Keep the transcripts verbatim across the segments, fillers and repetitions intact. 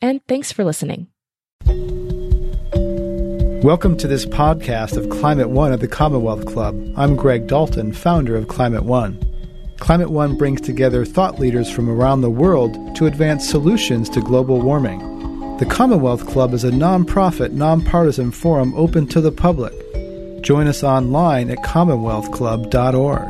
and thanks for listening. Welcome to this podcast of Climate One at the Commonwealth Club. I'm Greg Dalton, founder of Climate One. Climate One brings together thought leaders from around the world to advance solutions to global warming. The Commonwealth Club is a nonprofit, nonpartisan forum open to the public. Join us online at commonwealth club dot org.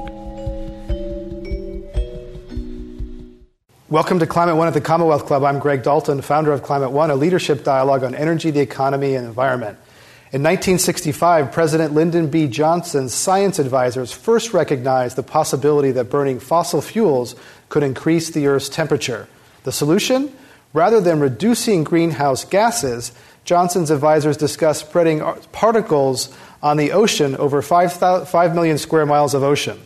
Welcome to Climate One at the Commonwealth Club. I'm Greg Dalton, founder of Climate One, a leadership dialogue on energy, the economy, and environment. In nineteen sixty-five, President Lyndon B. Johnson's science advisors first recognized the possibility that burning fossil fuels could increase the Earth's temperature. The solution? Rather than reducing greenhouse gases, Johnson's advisors discussed spreading particles on the ocean over five million square miles of ocean.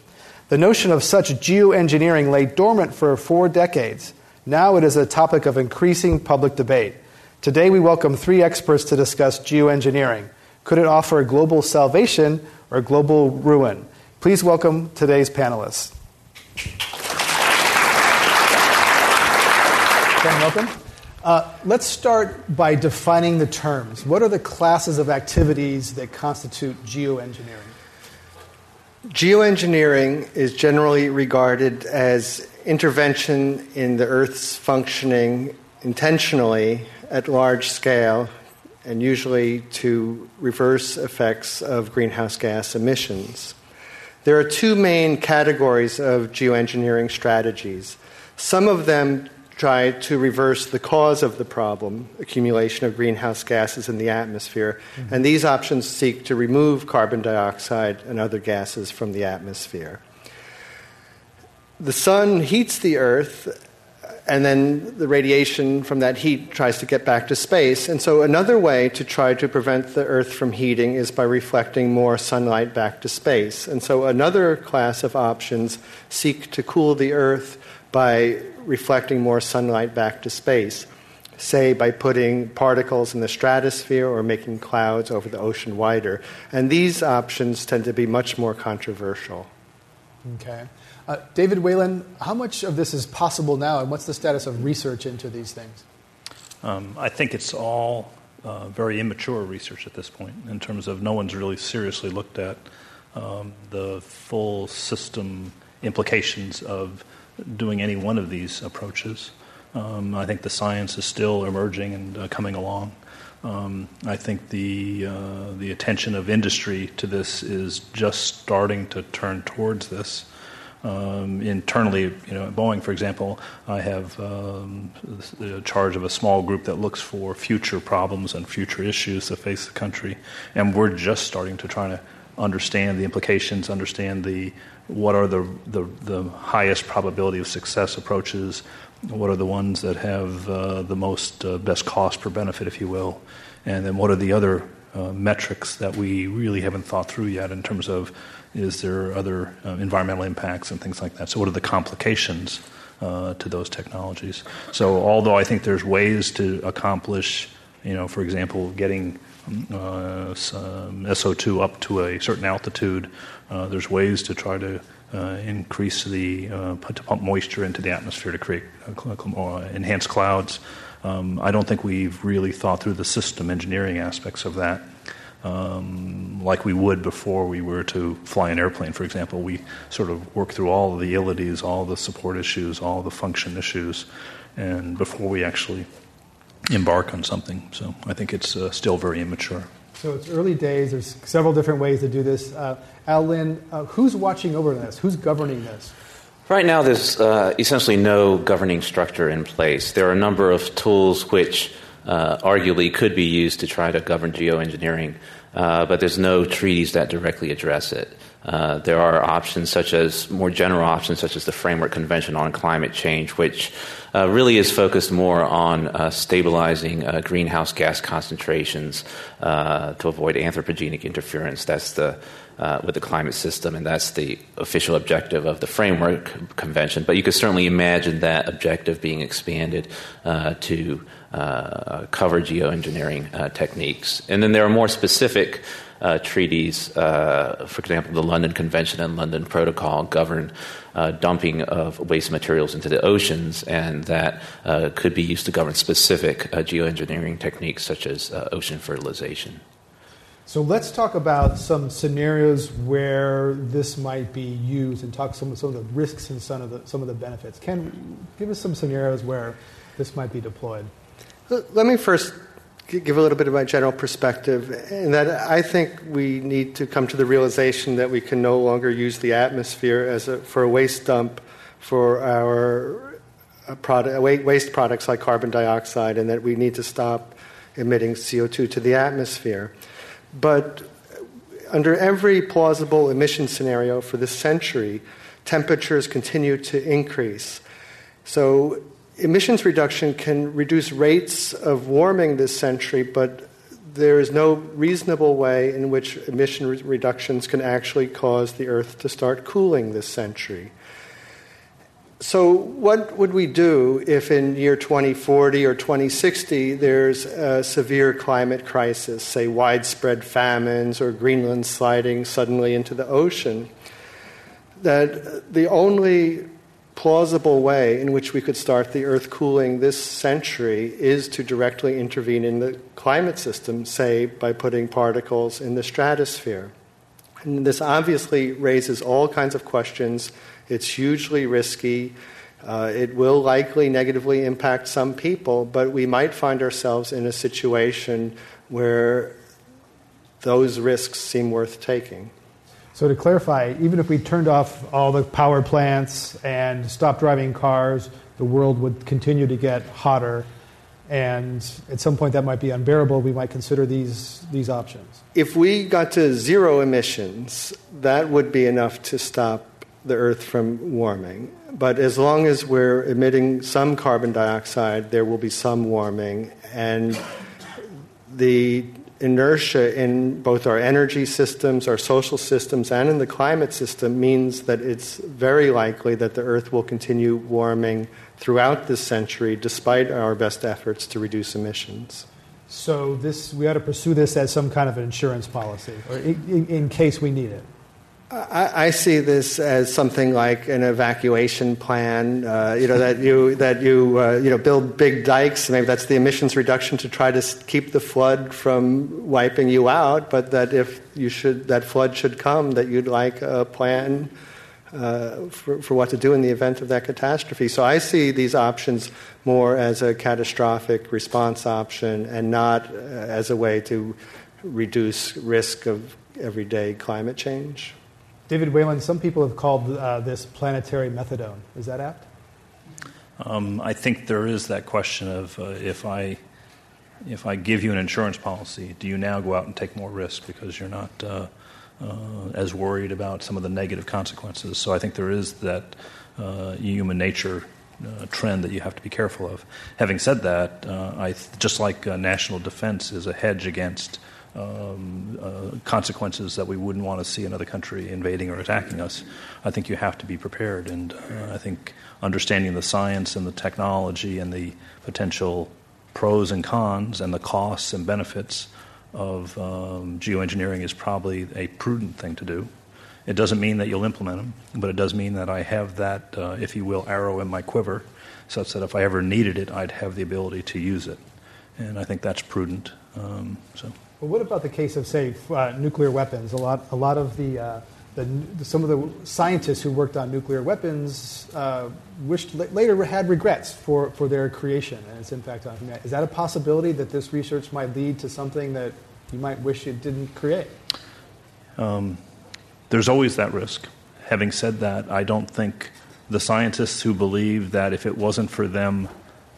The notion of such geoengineering lay dormant for four decades. Now it is a topic of increasing public debate. Today we welcome three experts to discuss geoengineering. Could it offer global salvation or global ruin? Please welcome today's panelists. Ken, welcome. Uh, let's start by defining the terms. What are the classes of activities that constitute geoengineering? Geoengineering is generally regarded as intervention in the Earth's functioning intentionally at large scale and usually to reverse effects of greenhouse gas emissions. There are two main categories of geoengineering strategies. Some of them try to reverse the cause of the problem, accumulation of greenhouse gases in the atmosphere, mm-hmm. and these options seek to remove carbon dioxide and other gases from the atmosphere. The sun heats the Earth, and then the radiation from that heat tries to get back to space, and so another way to try to prevent the Earth from heating is by reflecting more sunlight back to space. And so another class of options seek to cool the Earth by reflecting more sunlight back to space, say by putting particles in the stratosphere or making clouds over the ocean wider. And these options tend to be much more controversial. Okay. Uh, David Whelan, how much of this is possible now, and what's the status of research into these things? Um, I think it's all uh, very immature research at this point in terms of no one's really seriously looked at um, the full system implications of doing any one of these approaches. Um, I think the science is still emerging and uh, coming along. Um, I think the uh, the attention of industry to this is just starting to turn towards this. Um, internally, you know, at Boeing, for example, I have um, the charge of a small group that looks for future problems and future issues that face the country, and we're just starting to try to understand the implications, understand the what are the, the the highest probability of success approaches, what are the ones that have uh, the most uh, best cost per benefit, if you will, and then what are the other uh, metrics that we really haven't thought through yet in terms of is there other uh, environmental impacts and things like that. So what are the complications uh, to those technologies? So although I think there's ways to accomplish, you know, for example, getting Uh, S O two up to a certain altitude, uh, there's ways to try to uh, increase the uh, to pump moisture into the atmosphere to create uh, enhanced clouds. Um, I don't think we've really thought through the system engineering aspects of that um, like we would before we were to fly an airplane, for example. We sort of work through all the ilities, all the support issues, all the function issues, and before we actually embark on something. So I think it's uh, still very immature. So it's early days. There's several different ways to do this. Uh, Al Lin, uh, who's watching over this? Who's governing this? Right now, there's uh, essentially no governing structure in place. There are a number of tools which uh, arguably could be used to try to govern geoengineering, uh, but there's no treaties that directly address it. Uh, there are options such as, more general options such as the Framework Convention on Climate Change, which uh, really is focused more on uh, stabilizing uh, greenhouse gas concentrations uh, to avoid anthropogenic interference. That's the uh, with the climate system, and that's the official objective of the Framework Convention. But you could certainly imagine that objective being expanded uh, to uh, cover geoengineering uh, techniques. And then there are more specific Uh, treaties, uh, for example, the London Convention and London Protocol govern uh, dumping of waste materials into the oceans, and that uh, could be used to govern specific uh, geoengineering techniques such as uh, ocean fertilization. So let's talk about some scenarios where this might be used and talk some, some of the risks and some of the, some of the benefits. Ken, give us some scenarios where this might be deployed. Let me first give a little bit of my general perspective, and that I think we need to come to the realization that we can no longer use the atmosphere as a, for a waste dump for our product, waste products like carbon dioxide, and that we need to stop emitting C O two to the atmosphere. But under every plausible emission scenario for this century, temperatures continue to increase. So emissions reduction can reduce rates of warming this century, but there is no reasonable way in which emission re- reductions can actually cause the Earth to start cooling this century. So what would we do if in year twenty forty or twenty sixty there's a severe climate crisis, say widespread famines or Greenland sliding suddenly into the ocean? That the only plausible way in which we could start the Earth cooling this century is to directly intervene in the climate system, say, by putting particles in the stratosphere. And this obviously raises all kinds of questions. It's hugely risky. Uh, it will likely negatively impact some people, but we might find ourselves in a situation where those risks seem worth taking. So to clarify, even if we turned off all the power plants and stopped driving cars, the world would continue to get hotter, and at some point that might be unbearable. We might consider these these options. If we got to zero emissions, that would be enough to stop the Earth from warming. But as long as we're emitting some carbon dioxide, there will be some warming, and the inertia in both our energy systems, our social systems, and in the climate system means that it's very likely that the Earth will continue warming throughout this century despite our best efforts to reduce emissions. So this, we ought to pursue this as some kind of an insurance policy, or in, in case we need it. I, I see this as something like an evacuation plan. Uh, you know that you that you uh, you know build big dikes. Maybe that's the emissions reduction to try to keep the flood from wiping you out. But that if you should that flood should come, that you'd like a plan uh, for for what to do in the event of that catastrophe. So I see these options more as a catastrophic response option, and not uh, as a way to reduce risk of everyday climate change. David Whelan, some people have called uh, this planetary methadone. Is that apt? Um, I think there is that question of uh, if I if I give you an insurance policy, do you now go out and take more risk because you're not uh, uh, as worried about some of the negative consequences? So I think there is that uh, human nature uh, trend that you have to be careful of. Having said that, uh, I th- just like uh, national defense is a hedge against Um, uh, consequences that we wouldn't want to see another country invading or attacking us, I think you have to be prepared. And uh, I think understanding the science and the technology and the potential pros and cons and the costs and benefits of um, geoengineering is probably a prudent thing to do. It doesn't mean that you'll implement them, but it does mean that I have that, uh, if you will, arrow in my quiver, such that if I ever needed it, I'd have the ability to use it. And I think that's prudent. Um, so. Well, what about the case of, say, uh, nuclear weapons? A lot, a lot of the, uh, the, some of the scientists who worked on nuclear weapons uh, wished later had regrets for, for their creation and its impact on humanity. Is that a possibility that this research might lead to something that you might wish it didn't create? Um, there's always that risk. Having said that, I don't think the scientists who believe that if it wasn't for them,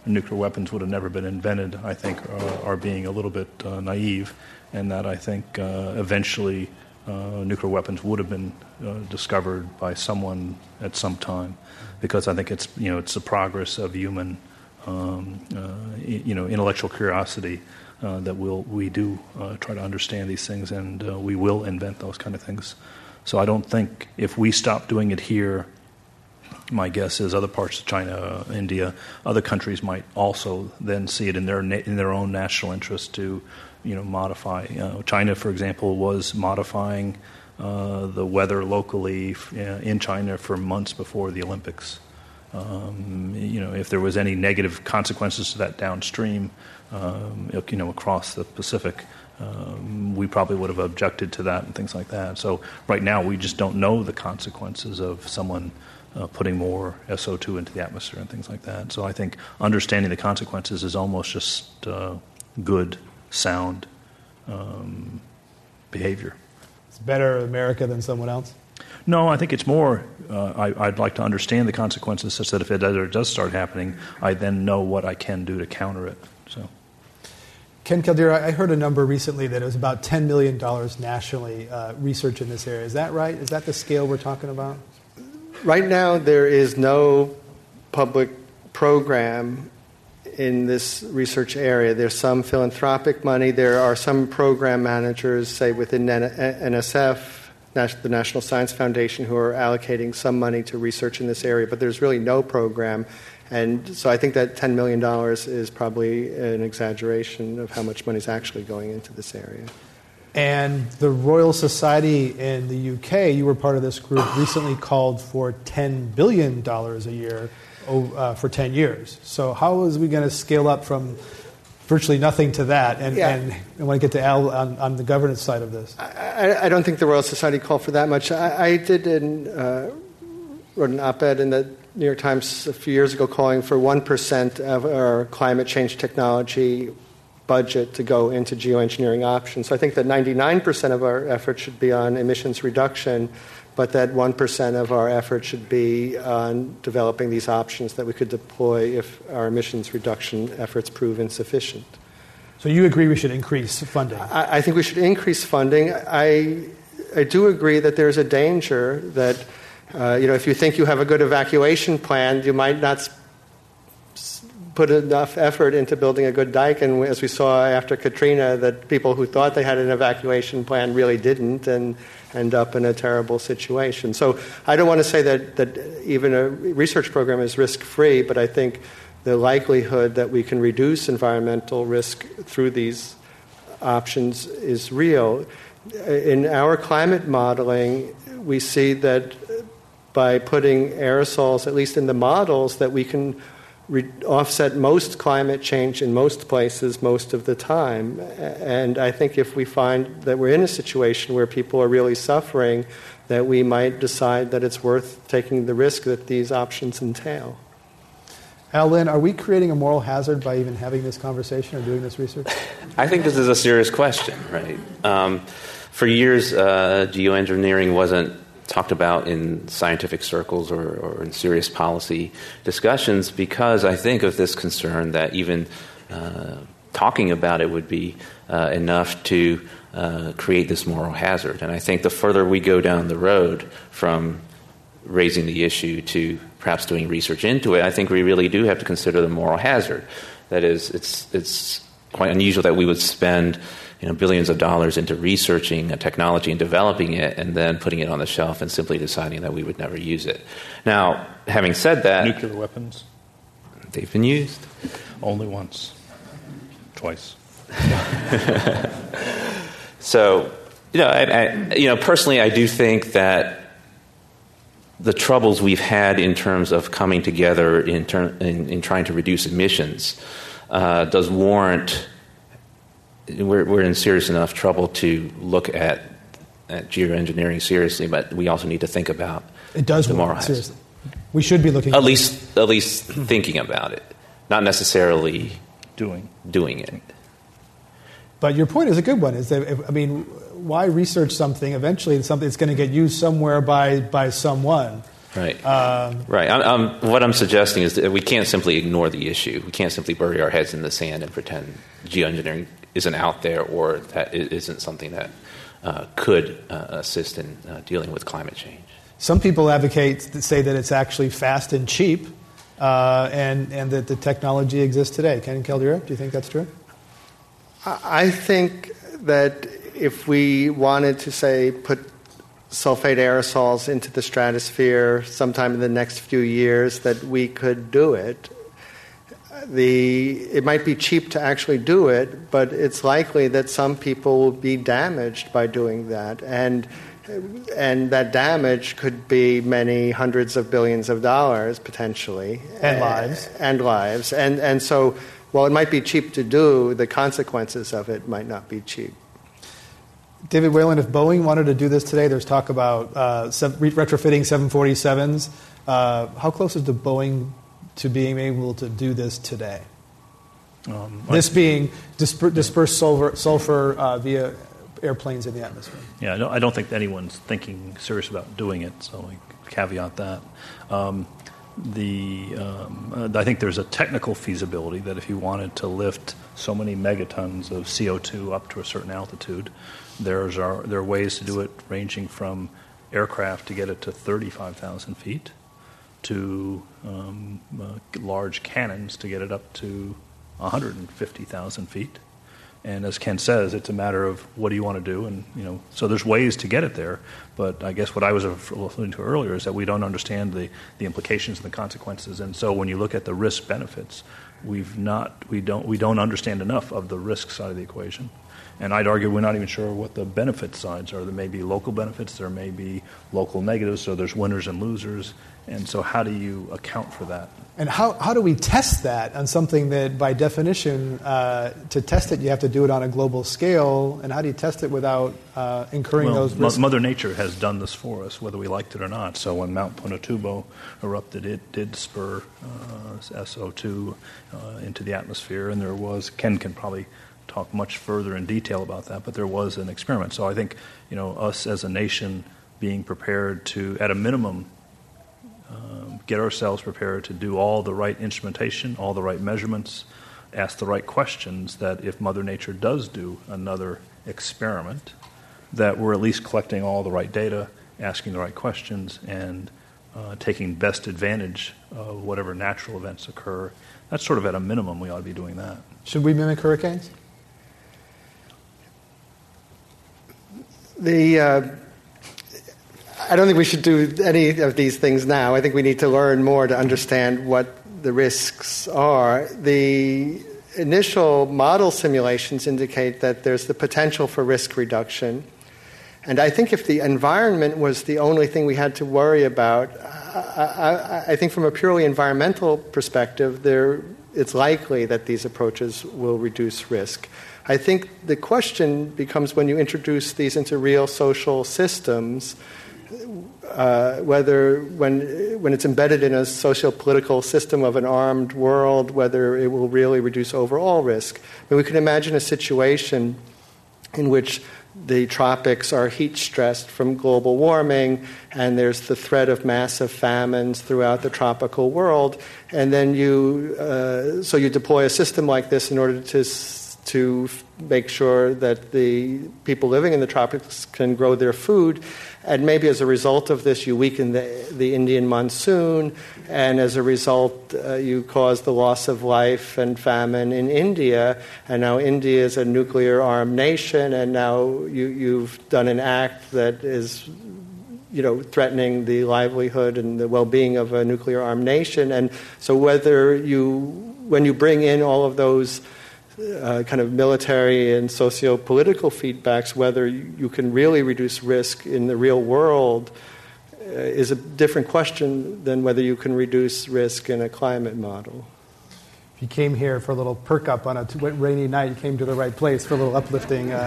nuclear weapons would have never been invented, I think, uh, are being a little bit uh, naive, and that I think uh, eventually uh, nuclear weapons would have been uh, discovered by someone at some time, because I think it's, you know, it's the progress of human um, uh, you know, intellectual curiosity uh, that we'll, we do uh, try to understand these things, and uh, we will invent those kind of things. So I don't think if we stop doing it here, my guess is other parts of China, India, other countries might also then see it in their na- in their own national interest to, you know, modify. Uh, China, for example, was modifying uh, the weather locally f- in China for months before the Olympics. Um, you know, if there was any negative consequences to that downstream, um, you know, across the Pacific, Um, we probably would have objected to that and things like that. So right now we just don't know the consequences of someone uh, putting more S O two into the atmosphere and things like that. So I think understanding the consequences is almost just uh, good, sound um, behavior. It's better America than someone else? No, I think it's more uh, I, I'd like to understand the consequences such that if it does start happening, I then know what I can do to counter it. So. Ken Caldeira, I heard a number recently that it was about ten million dollars nationally, uh, research in this area. Is that right? Is that the scale we're talking about? Right now, there is no public program in this research area. There's some philanthropic money. There are some program managers, say within N S F, the National Science Foundation, who are allocating some money to research in this area, but there's really no program. And so I think that ten million dollars is probably an exaggeration of how much money is actually going into this area. And the Royal Society in the U K, you were part of this group, recently called for ten billion dollars a year uh, for ten years. So how is we going to scale up from virtually nothing to that? And, yeah. and I want to get to Al on, on the governance side of this. I, I don't think the Royal Society called for that much. I, I did an, uh, wrote an op-ed in the New York Times a few years ago calling for one percent of our climate change technology budget to go into geoengineering options. So I think that ninety-nine percent of our effort should be on emissions reduction, but that one percent of our effort should be on developing these options that we could deploy if our emissions reduction efforts prove insufficient. So you agree we should increase funding? I, I think we should increase funding. I, I do agree that there's a danger that Uh, you know, if you think you have a good evacuation plan, you might not s- put enough effort into building a good dike. And as we saw after Katrina, that people who thought they had an evacuation plan really didn't and end up in a terrible situation. So I don't want to say that, that even a research program is risk-free, but I think the likelihood that we can reduce environmental risk through these options is real. In our climate modeling, we see that by putting aerosols, at least in the models, that we can re- offset most climate change in most places most of the time. And I think if we find that we're in a situation where people are really suffering, that we might decide that it's worth taking the risk that these options entail. Al Lin, are we creating a moral hazard by even having this conversation or doing this research? I think this is a serious question, right? Um, for years, uh, geoengineering wasn't talked about in scientific circles or, or in serious policy discussions because I think of this concern that even uh, talking about it would be uh, enough to uh, create this moral hazard. And I think the further we go down the road from raising the issue to perhaps doing research into it, I think we really do have to consider the moral hazard. That is, it's it's quite unusual that we would spend You know, billions of dollars into researching a technology and developing it and then putting it on the shelf and simply deciding that we would never use it. Now, having said that... Nuclear weapons? They've been used. Only once. Twice. So, you know, I, I, you know, personally, I do think that the troubles we've had in terms of coming together in, ter- in, in trying to reduce emissions uh, does warrant... We're, we're in serious enough trouble to look at, at geoengineering seriously, but we also need to think about it does the moral hazard. We should be looking at at least, at least thinking about it, not necessarily doing doing it. But your point is a good one. Is that if, I mean, why research something? Eventually, it's something that's going to get used somewhere by by someone. Right. Um, right. I'm, I'm, what I'm suggesting is that we can't simply ignore the issue. We can't simply bury our heads in the sand and pretend geoengineering isn't out there or that it isn't something that uh, could uh, assist in uh, dealing with climate change. Some people advocate that say that it's actually fast and cheap uh, and, and that the technology exists today. Ken Caldeira, do you think that's true? I think that if we wanted to, say, put sulfate aerosols into the stratosphere sometime in the next few years, that we could do it. The, it might be cheap to actually do it, but it's likely that some people will be damaged by doing that. And and that damage could be many hundreds of billions of dollars, potentially. And, and lives. And lives. And, and so, while it might be cheap to do, the consequences of it might not be cheap. David Whelan, if Boeing wanted to do this today, there's talk about uh, retrofitting seven forty-sevens. Uh, how close is the Boeing to being able to do this today? Um, this I, being disper- dispersed sulfur, sulfur uh, via airplanes in the atmosphere. Yeah, I don't, I don't think anyone's thinking serious about doing it, so I caveat that. Um, the um, I think there's a technical feasibility that if you wanted to lift so many megatons of C O two up to a certain altitude, There's are, there are ways to do it ranging from aircraft to get it to thirty-five thousand feet to um, uh, large cannons to get it up to one hundred fifty thousand feet. And as Ken says, it's a matter of what do you want to do, and you know. So there's ways to get it there, but I guess what I was alluding to earlier is that we don't understand the, the implications and the consequences. And so when you look at the risk benefits, we've not we don't we don't understand enough of the risk side of the equation. And I'd argue we're not even sure what the benefit sides are. There may be local benefits, there may be local negatives, so there's winners and losers. And so how do you account for that? And how, how do we test that on something that, by definition, uh, to test it, you have to do it on a global scale? And how do you test it without uh, incurring well, those risks? Mother Nature has done this for us, whether we liked it or not. So when Mount Pinatubo erupted, it did spur uh, S O two uh, into the atmosphere. And there was, Ken can probably talk much further in detail about that, but there was an experiment. So I think, you know, us as a nation being prepared to, at a minimum, um, get ourselves prepared to do all the right instrumentation, all the right measurements, ask the right questions, that if Mother Nature does do another experiment, that we're at least collecting all the right data, asking the right questions, and uh, taking best advantage of whatever natural events occur. That's sort of at a minimum we ought to be doing that. Should we mimic hurricanes? The uh, I don't think we should do any of these things now. I think we need to learn more to understand what the risks are. The initial model simulations indicate that there's the potential for risk reduction. And I think if the environment was the only thing we had to worry about, I, I, I think from a purely environmental perspective, there it's likely that these approaches will reduce risk. I think the question becomes, when you introduce these into real social systems, uh, whether when when it's embedded in a socio-political system of an armed world, whether it will really reduce overall risk. But we can imagine a situation in which the tropics are heat-stressed from global warming, and there's the threat of massive famines throughout the tropical world. And then you, uh, so you deploy a system like this in order to to make sure that the people living in the tropics can grow their food. And maybe as a result of this, you weaken the, the Indian monsoon, and as a result, uh, you cause the loss of life and famine in India. And now India is a nuclear-armed nation, and now you, you've done an act that is, you know, threatening the livelihood and the well-being of a nuclear-armed nation. And so whether you, when you bring in all of those Uh, kind of military and socio-political feedbacks, whether you, you can really reduce risk in the real world uh, is a different question than whether you can reduce risk in a climate model. If you came here for a little perk up on a t- rainy night, you came to the right place for a little uplifting, uh,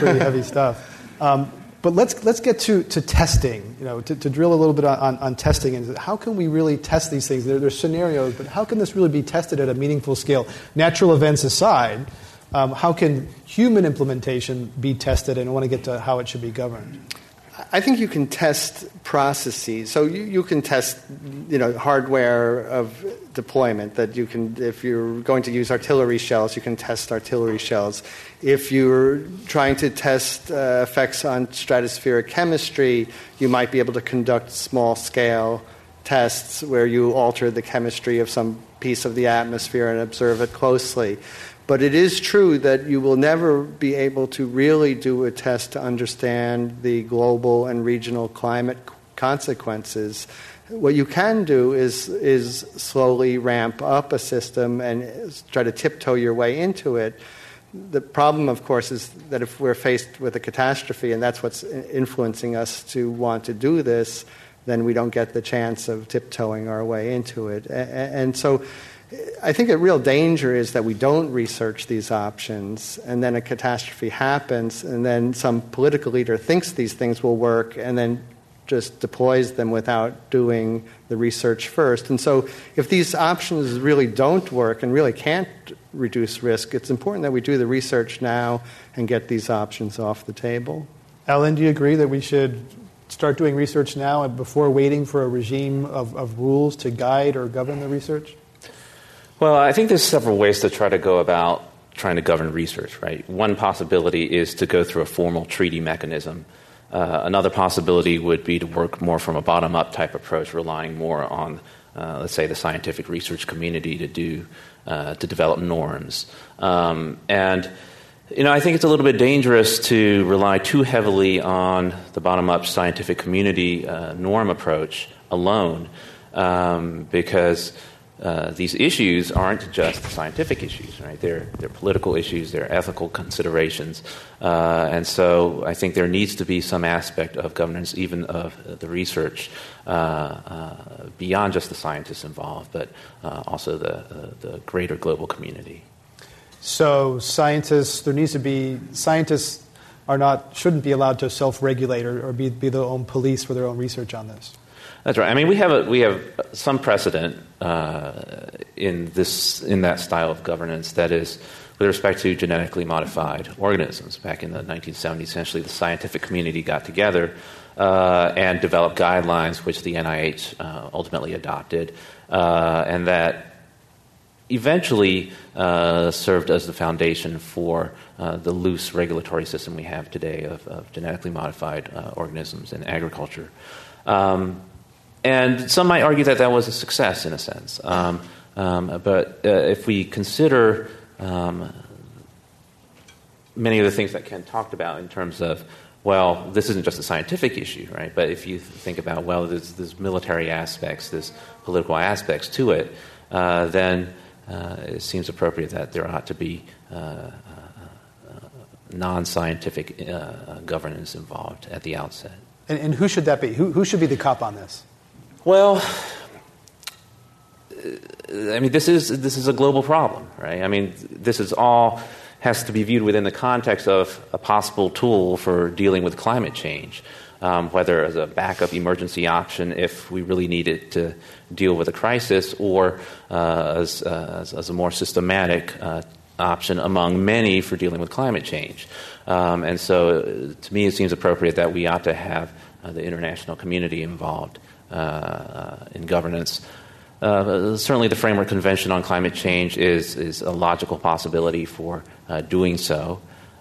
pretty heavy stuff. Um, but let's let's get to, to testing, you know, to, to drill a little bit on, on testing. And how can we really test these things? There, there's scenarios, but how can this really be tested at a meaningful scale? Natural events aside, Um, how can human implementation be tested? And I want to get to how it should be governed. I think you can test processes. So you, you can test, you know, hardware of deployment. That you can, if you're going to use artillery shells, you can test artillery shells. If you're trying to test uh, effects on stratospheric chemistry, you might be able to conduct small-scale tests where you alter the chemistry of some piece of the atmosphere and observe it closely. But it is true that you will never be able to really do a test to understand the global and regional climate consequences. What you can do is, is slowly ramp up a system and try to tiptoe your way into it. The problem, of course, is that if we're faced with a catastrophe, and that's what's influencing us to want to do this, then we don't get the chance of tiptoeing our way into it. And so I think a real danger is that we don't research these options, and then a catastrophe happens, and then some political leader thinks these things will work and then just deploys them without doing the research first. And so if these options really don't work and really can't reduce risk, it's important that we do the research now and get these options off the table. Alan, do you agree that we should start doing research now before waiting for a regime of, of rules to guide or govern the research? Well, I think there's several ways to try to go about trying to govern research, right? One possibility is to go through a formal treaty mechanism. Uh, another possibility would be to work more from a bottom-up type approach, relying more on, uh, let's say, the scientific research community to do uh, to develop norms. Um, and, you know, I think it's a little bit dangerous to rely too heavily on the bottom-up scientific community uh, norm approach alone, um, because Uh, these issues aren't just scientific issues, right? They're, they're political issues, they're ethical considerations. Uh, and so I think there needs to be some aspect of governance, even of the research, uh, uh, beyond just the scientists involved, but uh, also the, uh, the greater global community. So scientists, there needs to be, scientists are not, shouldn't be allowed to self-regulate or, or be, be their own police for their own research on this. That's right. I mean, we have a, we have some precedent uh, in this in that style of governance. That is, with respect to genetically modified organisms. Back in the nineteen seventies, essentially, the scientific community got together uh, and developed guidelines, which the N I H uh, ultimately adopted, uh, and that eventually uh, served as the foundation for uh, the loose regulatory system we have today of, of genetically modified uh, organisms in agriculture. Um, And some might argue that that was a success in a sense. Um, um, but uh, if we consider um, many of the things that Ken talked about in terms of, well, this isn't just a scientific issue, right? But if you think about, well, there's, there's military aspects, there's political aspects to it, uh, then uh, it seems appropriate that there ought to be uh, uh, non-scientific uh, governance involved at the outset. And, and who should that be? Who, who should be the cop on this? Well, I mean, this is this is a global problem, right? I mean, this is all has to be viewed within the context of a possible tool for dealing with climate change, um, whether as a backup emergency option if we really need it to deal with a crisis, or uh, as, uh, as as a more systematic uh, option among many for dealing with climate change. Um, and so, to me, it seems appropriate that we ought to have uh, the international community involved Uh, in governance. Uh, certainly the Framework Convention on Climate Change is, is a logical possibility for uh, doing so.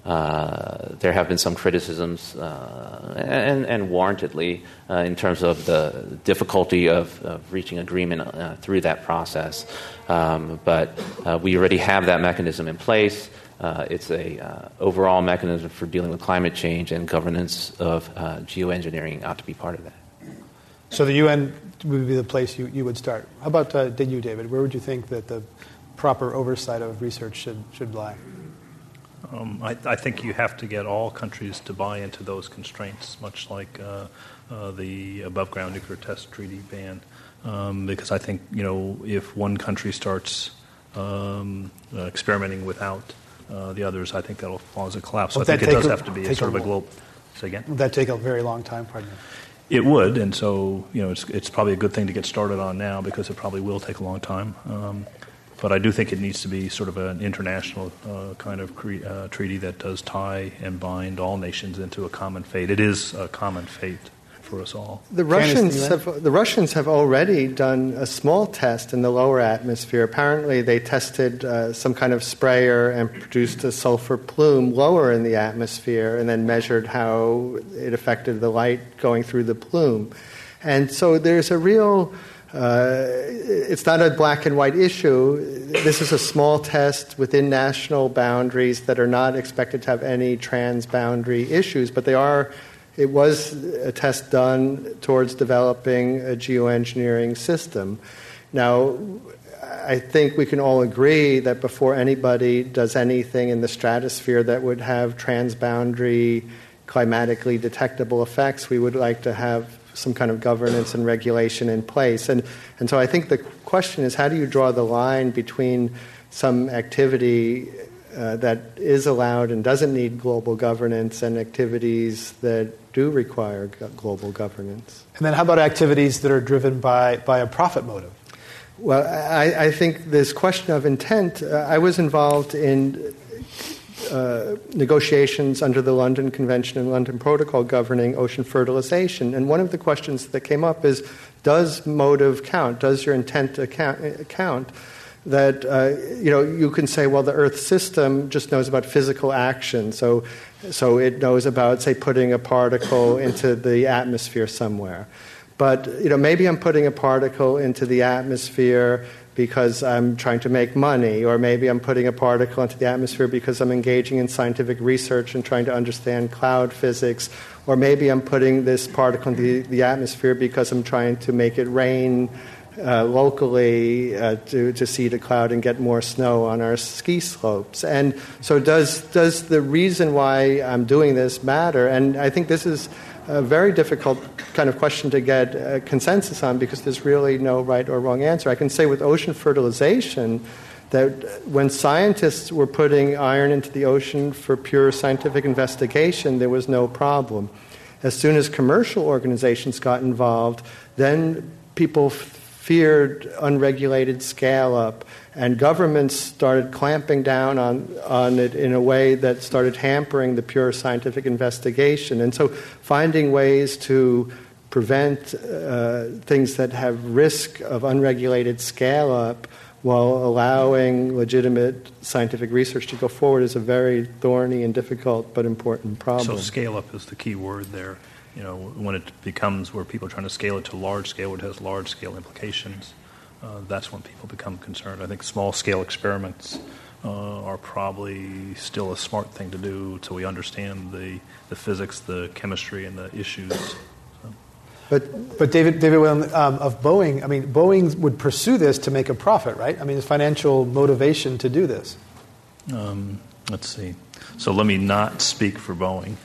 Uh, there have been some criticisms, uh, and, and warrantedly, uh, in terms of the difficulty of, of reaching agreement uh, through that process. Um, but uh, we already have that mechanism in place. Uh, it's an uh, overall mechanism for dealing with climate change, and governance of uh, geoengineering ought to be part of that. So the U N would be the place you, you would start. How about uh, you, David? Where would you think that the proper oversight of research should, should lie? Um, I, I think you have to get all countries to buy into those constraints, much like uh, uh, the above-ground nuclear test treaty ban, um, because I think, you know, if one country starts um, uh, experimenting without uh, the others, I think that'll cause a collapse. So I think it does a, have to be a sort a of a global. Say again? Would that take a very long time, pardon me? It would, and so, you know, it's it's probably a good thing to get started on now, because it probably will take a long time. Um, But I do think it needs to be sort of an international uh, kind of cre- uh, treaty that does tie and bind all nations into a common fate. It is a common fate for us all. The Russians have, the Russians have already done a small test in the lower atmosphere. Apparently they tested uh, some kind of sprayer and produced a sulfur plume lower in the atmosphere and then measured how it affected the light going through the plume. And so there's a real... Uh, it's not a black and white issue. This is a small test within national boundaries that are not expected to have any transboundary issues, but they are. It was a test done towards developing a geoengineering system. Now, I think we can all agree that before anybody does anything in the stratosphere that would have transboundary, climatically detectable effects, we would like to have some kind of governance and regulation in place. And and so I think the question is, how do you draw the line between some activity uh, that is allowed and doesn't need global governance and activities that do require go- global governance? And then how about activities that are driven by, by a profit motive? Well, I, I think this question of intent, uh, I was involved in Uh, negotiations under the London Convention and London Protocol governing ocean fertilization. And one of the questions that came up is, does motive count? Does your intent account? count? That, uh, you know, you can say, well, the Earth system just knows about physical action. So, so it knows about, say, putting a particle into the atmosphere somewhere. But, you know, maybe I'm putting a particle into the atmosphere because I'm trying to make money, or maybe I'm putting a particle into the atmosphere because I'm engaging in scientific research and trying to understand cloud physics, or maybe I'm putting this particle into the, the atmosphere because I'm trying to make it rain uh, locally uh, to, to seed a cloud and get more snow on our ski slopes. And so does, does the reason why I'm doing this matter? And I think this is a very difficult kind of question to get a consensus on because there's really no right or wrong answer. I can say with ocean fertilization that when scientists were putting iron into the ocean for pure scientific investigation, there was no problem. As soon as commercial organizations got involved, then people f- feared unregulated scale-up, and governments started clamping down on, on it in a way that started hampering the pure scientific investigation. And so finding ways to prevent uh, things that have risk of unregulated scale-up while allowing legitimate scientific research to go forward is a very thorny and difficult but important problem. So scale-up is the key word there. You know, when it becomes where people are trying to scale it to large scale, it has large-scale implications. Uh, that's when people become concerned. I think small-scale experiments uh, are probably still a smart thing to do until we understand the, the physics, the chemistry, and the issues. So. But but David David Whelan um, of Boeing, I mean, Boeing would pursue this to make a profit, right? I mean, it's financial motivation to do this. Um, let's see. So let me not speak for Boeing.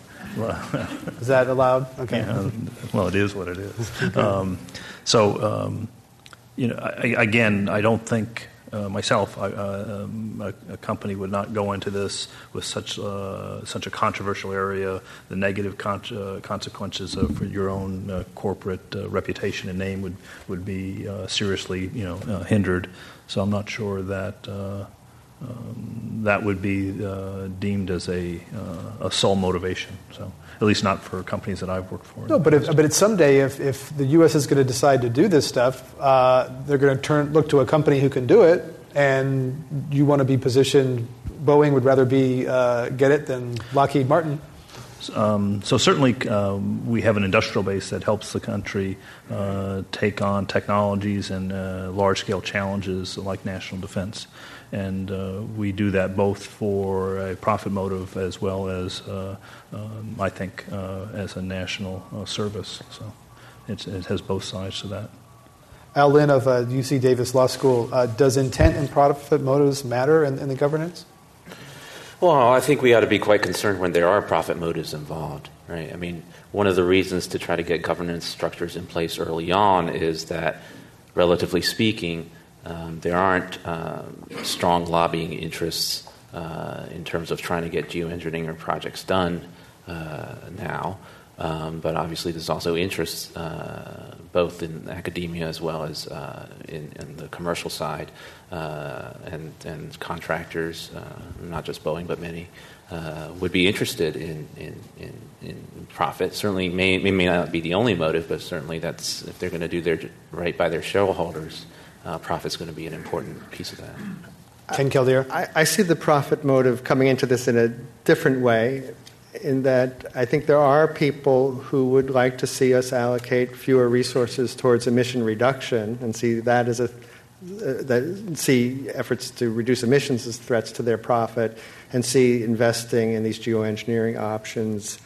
Is that allowed? Okay. Yeah, well, it is what it is. Um, so... Um, You know, I, again, I don't think uh, myself I, uh, um, a, a company would not go into this with such uh, such a controversial area, the negative con- uh, consequences of your own uh, corporate uh, reputation and name would would be uh, seriously you know uh, hindered. So I'm not sure that uh, um, that would be uh, deemed as a uh, a sole motivation. So. At least not for companies that I've worked for. No, but if, but it's someday if, if the U S is going to decide to do this stuff, uh, they're going to turn look to a company who can do it, and you want to be positioned. Boeing would rather be uh, get it than Lockheed Martin. Um, so certainly um, we have an industrial base that helps the country uh, take on technologies and uh, large-scale challenges like national defense. And uh, we do that both for a profit motive as well as, uh, um, I think, uh, as a national uh, service. So it's, it has both sides to that. Al Lin of uh, U C Davis Law School, uh, does intent and profit motives matter in, in the governance? Well, I think we ought to be quite concerned when there are profit motives involved, right? I mean, one of the reasons to try to get governance structures in place early on is that, relatively speaking, Um, there aren't um, strong lobbying interests uh, in terms of trying to get geoengineering projects done uh, now. Um, but obviously there's also interests uh, both in academia as well as uh, in, in the commercial side uh, and, and contractors, uh, not just Boeing, but many, uh, would be interested in, in, in, in profit. Certainly may, may not be the only motive, but certainly that's, if they're going to do their right by their shareholders, uh, profit's going to be an important piece of that. Ken Caldeira? I, I see the profit motive coming into this in a different way, in that I think there are people who would like to see us allocate fewer resources towards emission reduction and see that as a uh, that see efforts to reduce emissions as threats to their profit, and see investing in these geoengineering options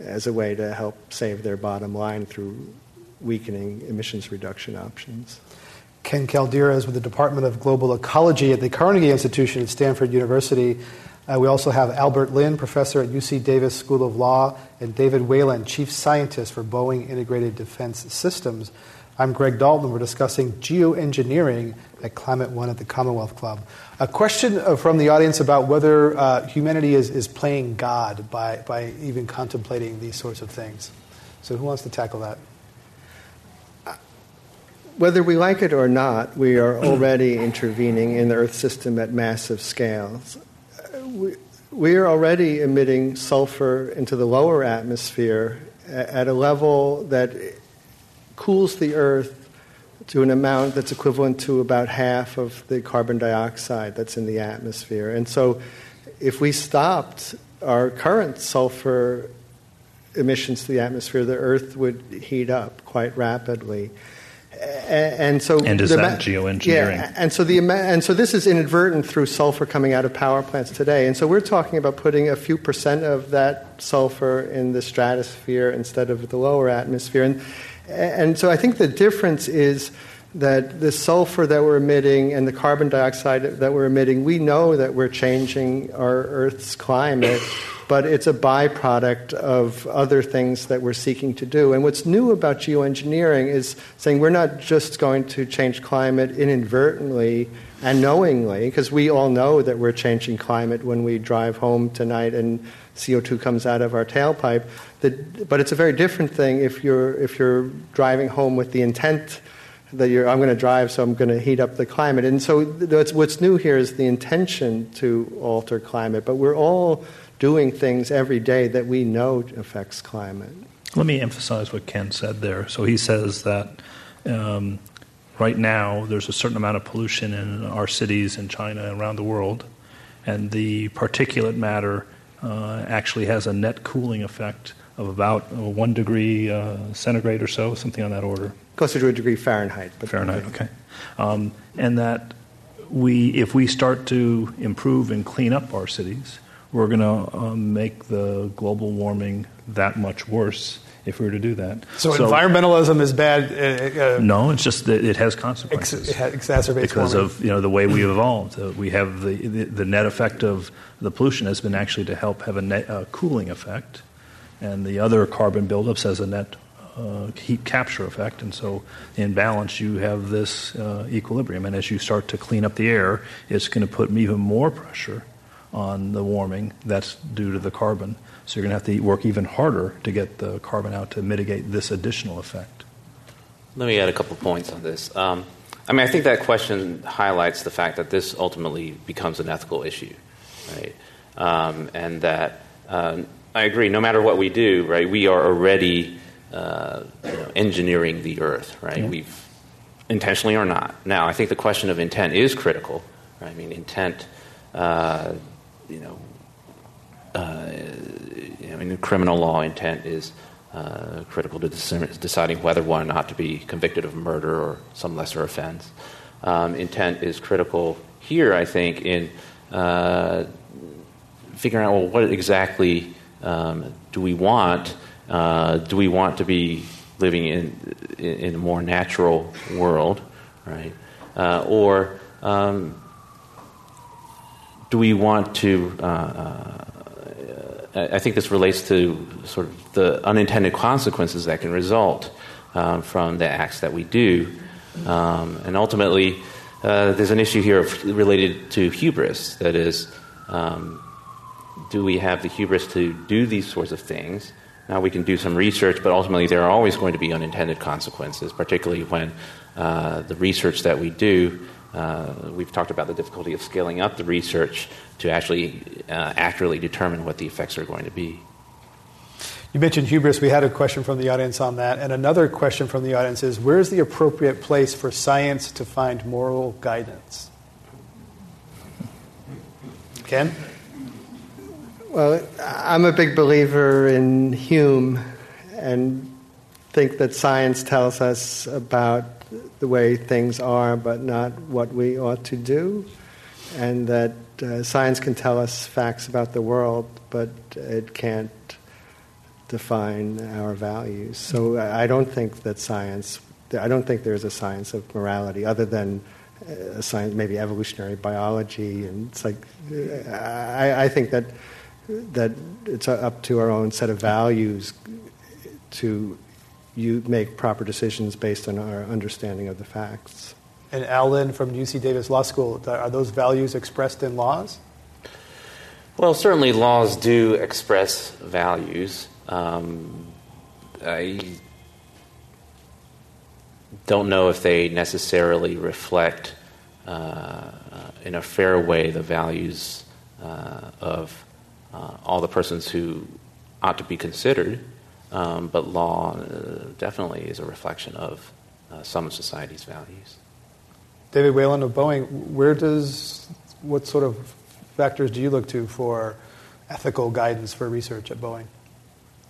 as a way to help save their bottom line through weakening emissions reduction options. Ken Caldeira is with the Department of Global Ecology at the Carnegie Institution at Stanford University. Uh, we also have Albert Lin, professor at U C Davis School of Law, and David Whelan, chief scientist for Boeing Integrated Defense Systems. I'm Greg Dalton. We're discussing geoengineering at Climate One at the Commonwealth Club. A question from the audience about whether uh, humanity is, is playing God by, by even contemplating these sorts of things. So who wants to tackle that? Whether we like it or not, we are already intervening in the Earth system at massive scales. We, we are already emitting sulfur into the lower atmosphere at a level that cools the Earth to an amount that's equivalent to about half of the carbon dioxide that's in the atmosphere. And so if we stopped our current sulfur emissions to the atmosphere, the Earth would heat up quite rapidly. And so, and is the, that geoengineering? Yeah, and so the and so this is inadvertent through sulfur coming out of power plants today. And so we're talking about putting a few percent of that sulfur in the stratosphere instead of the lower atmosphere. And and so I think the difference is that the sulfur that we're emitting and the carbon dioxide that we're emitting, we know that we're changing our Earth's climate, but it's a byproduct of other things that we're seeking to do. And what's new about geoengineering is saying we're not just going to change climate inadvertently and knowingly, because we all know that we're changing climate when we drive home tonight and C O two comes out of our tailpipe. But it's a very different thing if you're if you're driving home with the intent that you're, I'm going to drive, so I'm going to heat up the climate. And so that's, what's new here is the intention to alter climate. But we're all doing things every day that we know affects climate. Let me emphasize what Ken said there. So he says that um, right now there's a certain amount of pollution in our cities in China and around the world, and the particulate matter uh, actually has a net cooling effect of about uh, one degree uh, centigrade or so, something on that order. Closer to a degree Fahrenheit. But Fahrenheit, okay. Um, and that we, if we start to improve and clean up our cities, we're going to um, make the global warming that much worse if we were to do that. So, so environmentalism is bad? Uh, uh, no, it's just that it has consequences. Ex- it exacerbates because warming. Of you know the way we've evolved. Uh, we have the, the the net effect of the pollution has been actually to help have a net uh, cooling effect, and the other carbon buildups has a net Uh, heat capture effect, and so in balance you have this uh, equilibrium, and as you start to clean up the air, it's going to put even more pressure on the warming that's due to the carbon, so you're going to have to work even harder to get the carbon out to mitigate this additional effect. Let me add a couple points on this. Um, I mean, I think that question highlights the fact that this ultimately becomes an ethical issue, right? Um, and that um, I agree, no matter what we do, right, we are already Uh, you know, engineering the Earth, right? Yeah. We've intentionally or not. Now, I think the question of intent is critical. Right? I mean, intent, uh, you know, uh, you know, in the criminal law, intent is uh, critical to dec- deciding whether one or not to be convicted of murder or some lesser offense. Um, intent is critical here, I think, in uh, figuring out, well, what exactly um, do we want? Uh, do we want to be living in in a more natural world, right? Uh, or um, do we want to? Uh, uh, I think this relates to sort of the unintended consequences that can result um, from the acts that we do, um, and ultimately, uh, there's an issue here of, related to hubris. That is, um, do we have the hubris to do these sorts of things? Now we can do some research, but ultimately there are always going to be unintended consequences, particularly when uh, the research that we do, uh, we've talked about the difficulty of scaling up the research to actually uh, accurately determine what the effects are going to be. You mentioned hubris. We had a question from the audience on that. And another question from the audience is, where's the appropriate place for science to find moral guidance? Ken? Well, I'm a big believer in Hume and think that science tells us about the way things are but not what we ought to do, and that uh, science can tell us facts about the world, but it can't define our values. So I don't think that science, I don't think there's a science of morality other than a science, maybe evolutionary biology. And it's like, I, I think that that it's up to our own set of values to you make proper decisions based on our understanding of the facts. And Al Lin from U C Davis Law School, are those values expressed in laws? Well, certainly laws do express values. Um, I don't know if they necessarily reflect uh, in a fair way the values uh, of uh, all the persons who ought to be considered, um, but law uh, definitely is a reflection of uh, some of society's values. David Whelan of Boeing, where does, what sort of factors do you look to for ethical guidance for research at Boeing?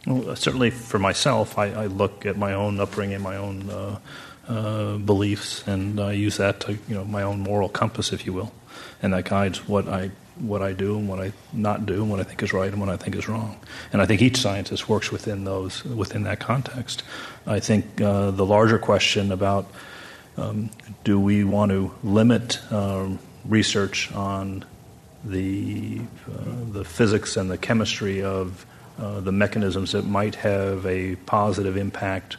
Well, certainly for myself, I, I look at my own upbringing, my own uh, uh, beliefs, and I use that to, you know, my own moral compass, if you will, and that guides what I what I do and what I not do, and what I think is right and what I think is wrong. And I think each scientist works within those within that context. I think uh, the larger question about um, do we want to limit uh, research on the uh, the physics and the chemistry of Uh, the mechanisms that might have a positive impact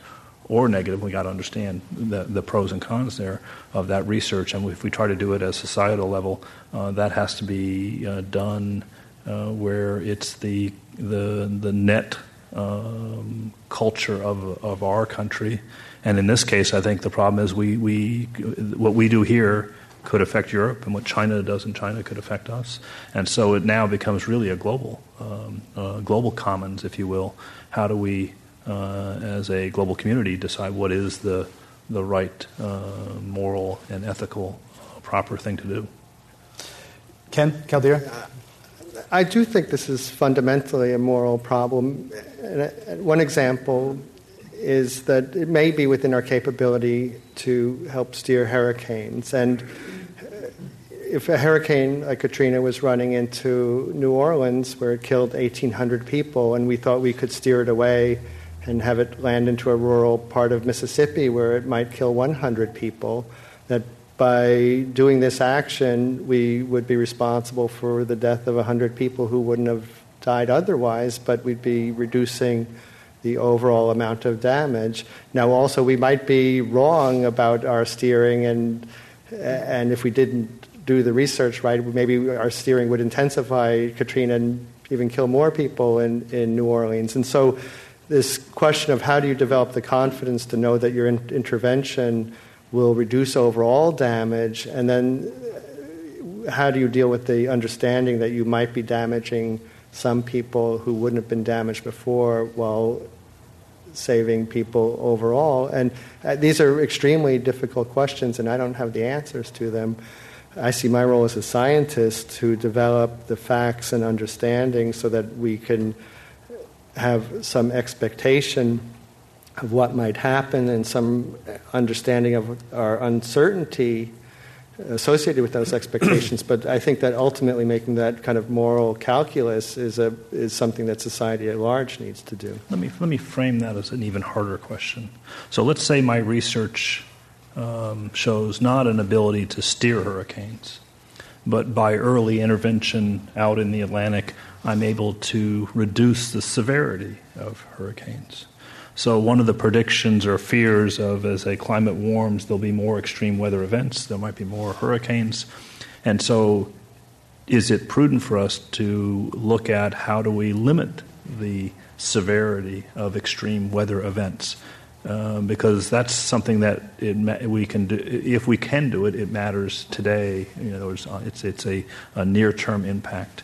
or negative. We got to understand the, the pros and cons there of that research. And if we try to do it at a societal level, uh, that has to be uh, done uh, where it's the the the net um, culture of of our country. And in this case, I think the problem is we we what we do here could affect Europe, and what China does in China could affect us. And so it now becomes really a global, um, uh, global commons, if you will. How do we, uh, as a global community, decide what is the the right uh, moral and ethical uh, proper thing to do? Ken Caldeira? I do think this is fundamentally a moral problem. One example is that it may be within our capability to help steer hurricanes. And if a hurricane like Katrina was running into New Orleans, where it killed eighteen hundred people, and we thought we could steer it away and have it land into a rural part of Mississippi where it might kill one hundred people, that by doing this action, we would be responsible for the death of one hundred people who wouldn't have died otherwise, but we'd be reducing the overall amount of damage. Now, also, we might be wrong about our steering, and and if we didn't do the research right, maybe our steering would intensify Katrina and even kill more people in, in New Orleans. And so this question of how do you develop the confidence to know that your in- intervention will reduce overall damage, and then how do you deal with the understanding that you might be damaging some people who wouldn't have been damaged before while saving people overall? And uh, these are extremely difficult questions, and I don't have the answers to them. I see my role as a scientist to develop the facts and understanding so that we can have some expectation of what might happen and some understanding of our uncertainty associated with those expectations. But I think that ultimately making that kind of moral calculus is a is something that society at large needs to do. Let me let me frame that as an even harder question. So let's say my research um, shows not an ability to steer hurricanes, but by early intervention out in the Atlantic, I'm able to reduce the severity of hurricanes. So one of the predictions or fears of as a climate warms, there'll be more extreme weather events, there might be more hurricanes. And so is it prudent for us to look at how do we limit the severity of extreme weather events, uh, because that's something that it ma- we can do. If we can do it, it matters today. In other words, it's it's a, a near-term impact,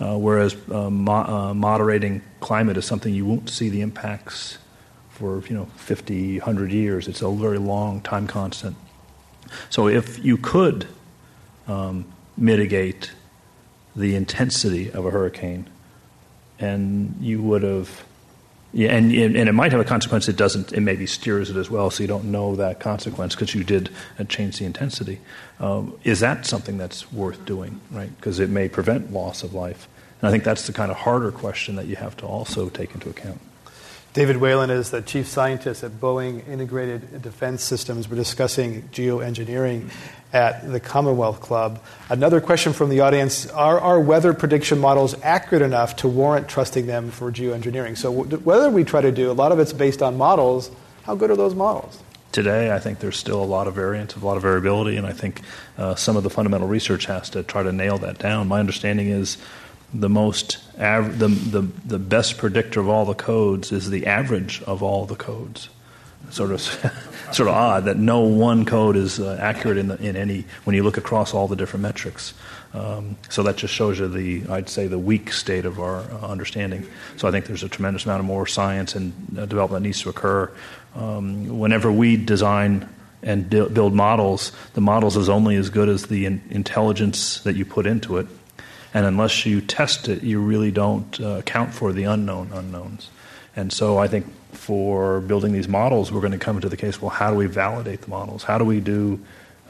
uh, whereas uh, mo- uh, moderating climate is something you won't see the impacts for, you know, fifty, one hundred years. It's a very long time constant. So if you could um, mitigate the intensity of a hurricane, and you would have, yeah, and and it might have a consequence. It doesn't. It maybe steers it as well, so you don't know that consequence because you did change the intensity. Um, is that something that's worth doing, right? Because it may prevent loss of life, and I think that's the kind of harder question that you have to also take into account. David Whelan is the chief scientist at Boeing Integrated Defense Systems. We're discussing geoengineering at the Commonwealth Club. Another question from the audience: are our weather prediction models accurate enough to warrant trusting them for geoengineering? So w- whether we try to do, a lot of it's based on models. How good are those models? Today, I think there's still a lot of variance, a lot of variability, and I think uh, some of the fundamental research has to try to nail that down. My understanding is The most av- the, the the best predictor of all the codes is the average of all the codes. Sort of sort of odd that no one code is uh, accurate in the, in any when you look across all the different metrics. Um, so that just shows you the I'd say the weak state of our uh, understanding. So I think there's a tremendous amount of more science and uh, development needs to occur. Um, whenever we design and d- build models, the models is only as good as the in- intelligence that you put into it. And unless you test it, you really don't uh, account for the unknown unknowns. And so I think for building these models, we're going to come to the case, well, how do we validate the models? How do we do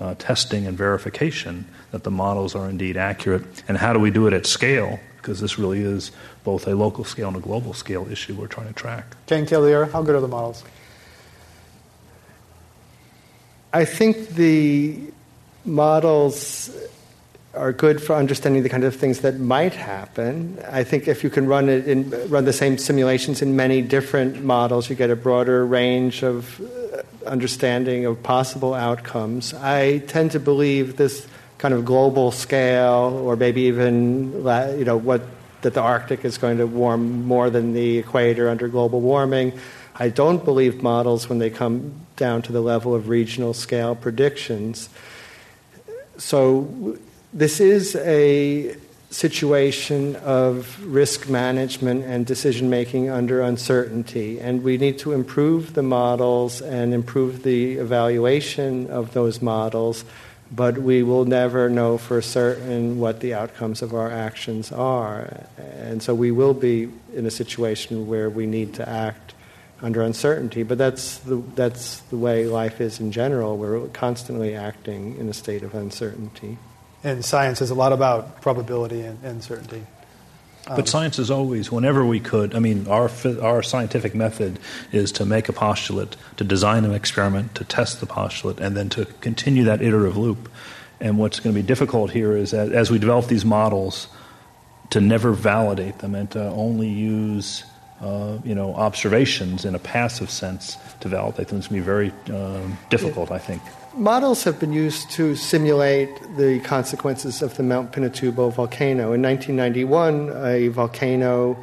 uh, testing and verification that the models are indeed accurate? And how do we do it at scale? Because this really is both a local scale and a global scale issue we're trying to track. Ken Caldeira, how good are the models? I think the models are good for understanding the kind of things that might happen. I think if you can run it in, run the same simulations in many different models, you get a broader range of understanding of possible outcomes. I tend to believe this kind of global scale, or maybe even, you know, what that the Arctic is going to warm more than the equator under global warming. I don't believe models when they come down to the level of regional scale predictions. So this is a situation of risk management and decision-making under uncertainty, and we need to improve the models and improve the evaluation of those models, but we will never know for certain what the outcomes of our actions are. And so we will be in a situation where we need to act under uncertainty, but that's the, that's the way life is in general. We're constantly acting in a state of uncertainty. And science is a lot about probability and, and certainty. Um, but science is always, whenever we could, I mean, our our scientific method is to make a postulate, to design an experiment, to test the postulate, and then to continue that iterative loop. And what's going to be difficult here is that as we develop these models, to never validate them and to only use Uh, you know, observations in a passive sense to validate them. It's going to be very um, difficult, yeah. I think. Models have been used to simulate the consequences of the Mount Pinatubo volcano. In nineteen ninety-one, a volcano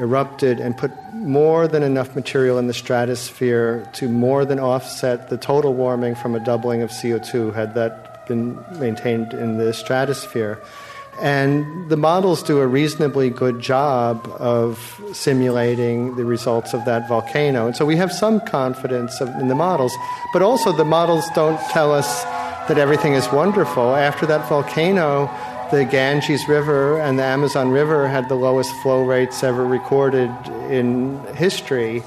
erupted and put more than enough material in the stratosphere to more than offset the total warming from a doubling of C O two had that been maintained in the stratosphere. And the models do a reasonably good job of simulating the results of that volcano. And so we have some confidence of, in the models. But also the models don't tell us that everything is wonderful. After that volcano, the Ganges River and the Amazon River had the lowest flow rates ever recorded in history.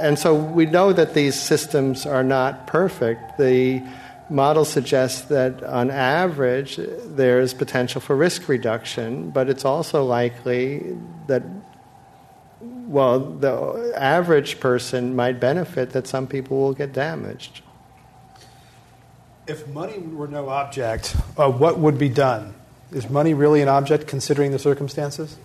And so we know that these systems are not perfect. The models suggest that, on average, there is potential for risk reduction, but it's also likely that, well, the average person might benefit, that some people will get damaged. If money were no object, uh, what would be done? Is money really an object, considering the circumstances?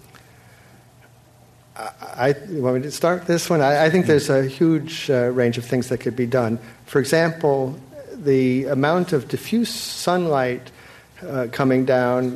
I, I want me to start this one? I, I think there's a huge uh, range of things that could be done. For example, the amount of diffuse sunlight uh, coming down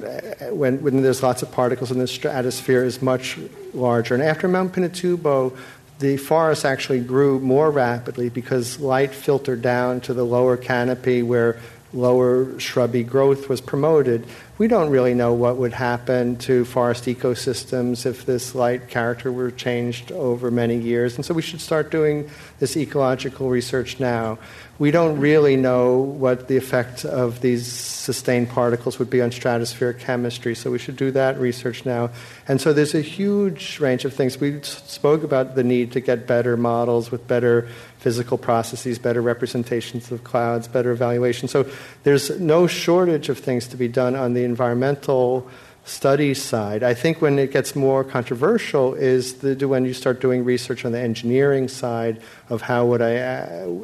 when, when there's lots of particles in the stratosphere is much larger. And after Mount Pinatubo, the forest actually grew more rapidly because light filtered down to the lower canopy where lower shrubby growth was promoted. We don't really know what would happen to forest ecosystems if this light character were changed over many years. And so we should start doing this ecological research now. We don't really know what the effect of these sustained particles would be on stratospheric chemistry, so we should do that research now. And so there's a huge range of things. We spoke about the need to get better models with better physical processes, better representations of clouds, better evaluation. So there's no shortage of things to be done on the environmental studies side. I think when it gets more controversial is the, when you start doing research on the engineering side of how would I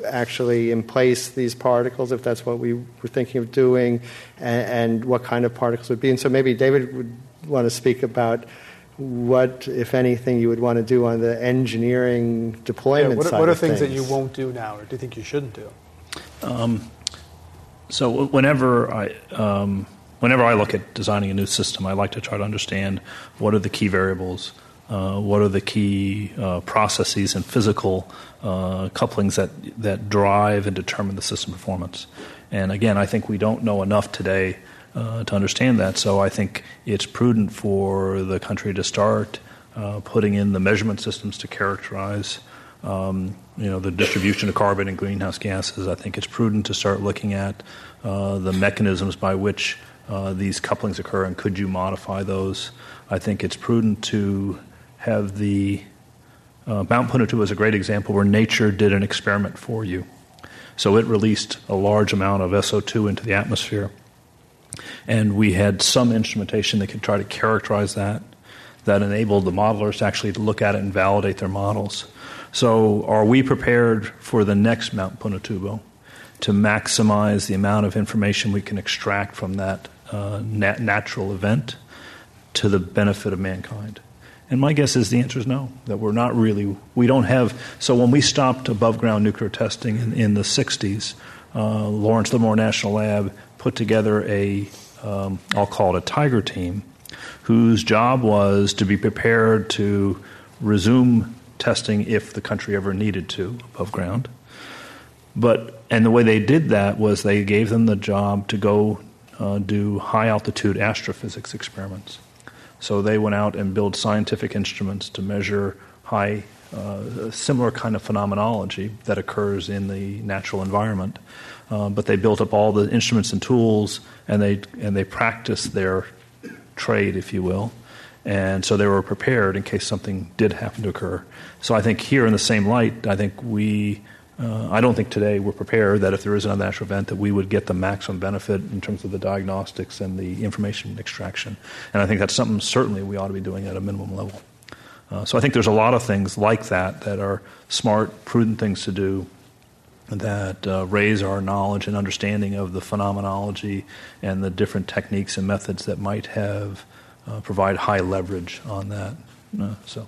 actually emplace these particles, if that's what we were thinking of doing, and, and what kind of particles would be. And so maybe David would want to speak about what, if anything, you would want to do on the engineering deployment yeah, what, side What are of things, things that you won't do now, or do you think you shouldn't do? Um, so whenever I... Um, Whenever I look at designing a new system, I like to try to understand what are the key variables, uh, what are the key uh, processes and physical uh, couplings that that drive and determine the system performance. And again, I think we don't know enough today uh, to understand that. So I think it's prudent for the country to start uh, putting in the measurement systems to characterize Um, you know, the distribution of carbon and greenhouse gases. I think it's prudent to start looking at uh, the mechanisms by which uh, these couplings occur, and could you modify those. I think it's prudent to have the uh, Mount Pinatubo is a great example where nature did an experiment for you. So it released a large amount of S O two into the atmosphere, and we had some instrumentation that could try to characterize that, that enabled the modelers to actually look at it and validate their models. So are we prepared for the next Mount Pinatubo to maximize the amount of information we can extract from that uh, nat- natural event to the benefit of mankind? And my guess is the answer is no, that we're not really, we don't have, so when we stopped above-ground nuclear testing in, in the sixties, uh, Lawrence Livermore National Lab put together a, um, I'll call it a tiger team, whose job was to be prepared to resume testing if the country ever needed to above ground. But and the way they did that was they gave them the job to go uh, do high altitude astrophysics experiments. So they went out and built scientific instruments to measure high uh, similar kind of phenomenology that occurs in the natural environment. Uh, but they built up all the instruments and tools, and they and they practiced their trade, if you will. And so they were prepared in case something did happen to occur. So I think here in the same light, I think we, uh, I don't think today we're prepared that if there is another natural event that we would get the maximum benefit in terms of the diagnostics and the information extraction. And I think that's something certainly we ought to be doing at a minimum level. Uh, so I think there's a lot of things like that that are smart, prudent things to do that uh, raise our knowledge and understanding of the phenomenology and the different techniques and methods that might have Uh, provide high leverage on that. Uh, so,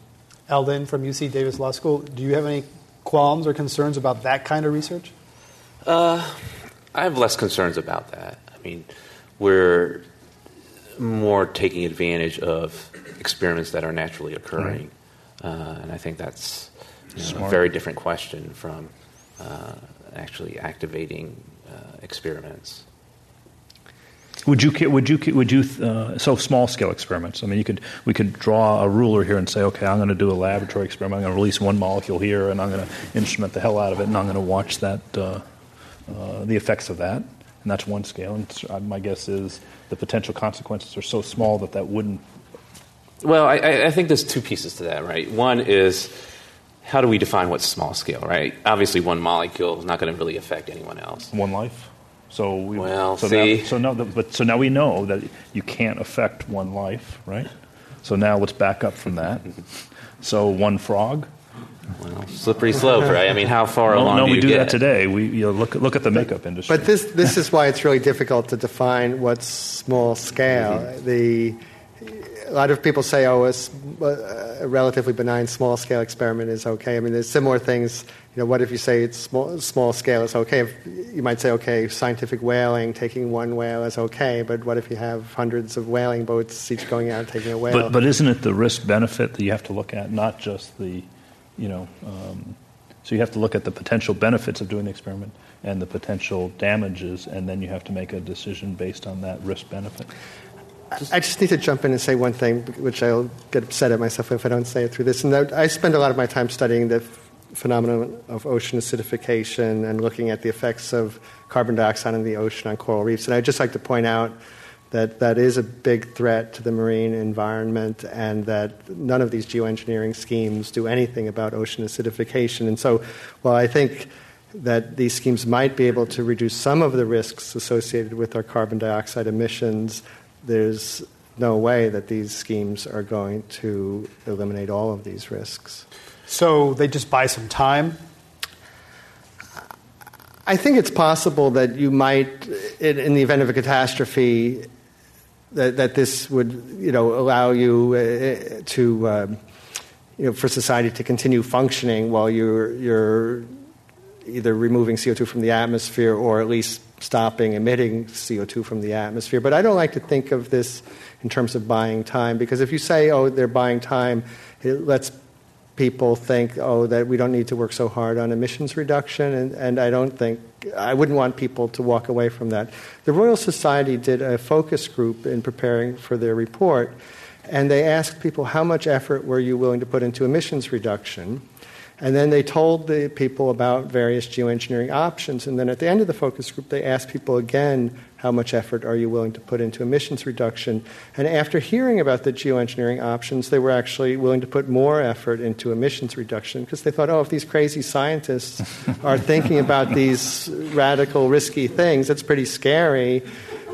Al Lin from U C Davis Law School, do you have any qualms or concerns about that kind of research? Uh, I have less concerns about that. I mean, we're more taking advantage of experiments that are naturally occurring, right. uh, and I think that's you know, a very different question from uh, actually activating uh, experiments. Would you would you would you uh, so small scale experiments? I mean, you could we could draw a ruler here and say, okay, I'm going to do a laboratory experiment. I'm going to release one molecule here, and I'm going to instrument the hell out of it, and I'm going to watch that uh, uh, the effects of that. And that's one scale. And my guess is the potential consequences are so small that that wouldn't. Well, I, I think there's two pieces to that, right? One is how do we define what's small scale, right? Obviously, one molecule is not going to really affect anyone else. One life. So we well, so see. Now, so now the, but so now we know that you can't affect one life, right? So now let's back up from that. So one frog. Well, slippery slope, right? I mean, how far no, along no, do you get? No, we do that today. We you know, look look at the makeup industry. But this this is why it's really difficult to define what's small scale. Mm-hmm. The a lot of people say, oh, a a relatively benign small-scale experiment is okay. I mean, there's similar things. You know, what if you say it's small, small scale is okay? If, you might say, okay, scientific whaling, taking one whale is okay, but what if you have hundreds of whaling boats each going out and taking a whale? But, but isn't it the risk-benefit that you have to look at, not just the, you know, um, so you have to look at the potential benefits of doing the experiment and the potential damages, and then you have to make a decision based on that risk-benefit. I just need to jump in and say one thing, which I'll get upset at myself if I don't say it through this. And I spend a lot of my time studying the f- phenomenon of ocean acidification and looking at the effects of carbon dioxide in the ocean on coral reefs. And I'd just like to point out that that is a big threat to the marine environment, and that none of these geoengineering schemes do anything about ocean acidification. And so while I think that these schemes might be able to reduce some of the risks associated with our carbon dioxide emissions, there's no way that these schemes are going to eliminate all of these risks. So they just buy some time? I think it's possible that you might, in the event of a catastrophe, that, that this would, you know, allow you to, um, you know, for society to continue functioning while you're you're either removing C O two from the atmosphere or at least stopping emitting C O two from the atmosphere. But I don't like to think of this in terms of buying time, because if you say, oh, they're buying time, it lets people think, oh, that we don't need to work so hard on emissions reduction, and, and I don't think, I wouldn't want people to walk away from that. The Royal Society did a focus group in preparing for their report, and they asked people, how much effort were you willing to put into emissions reduction? And then they told the people about various geoengineering options. And then at the end of the focus group, they asked people again, how much effort are you willing to put into emissions reduction? And after hearing about the geoengineering options, they were actually willing to put more effort into emissions reduction, because they thought, oh, if these crazy scientists are thinking about these radical, risky things, it's pretty scary.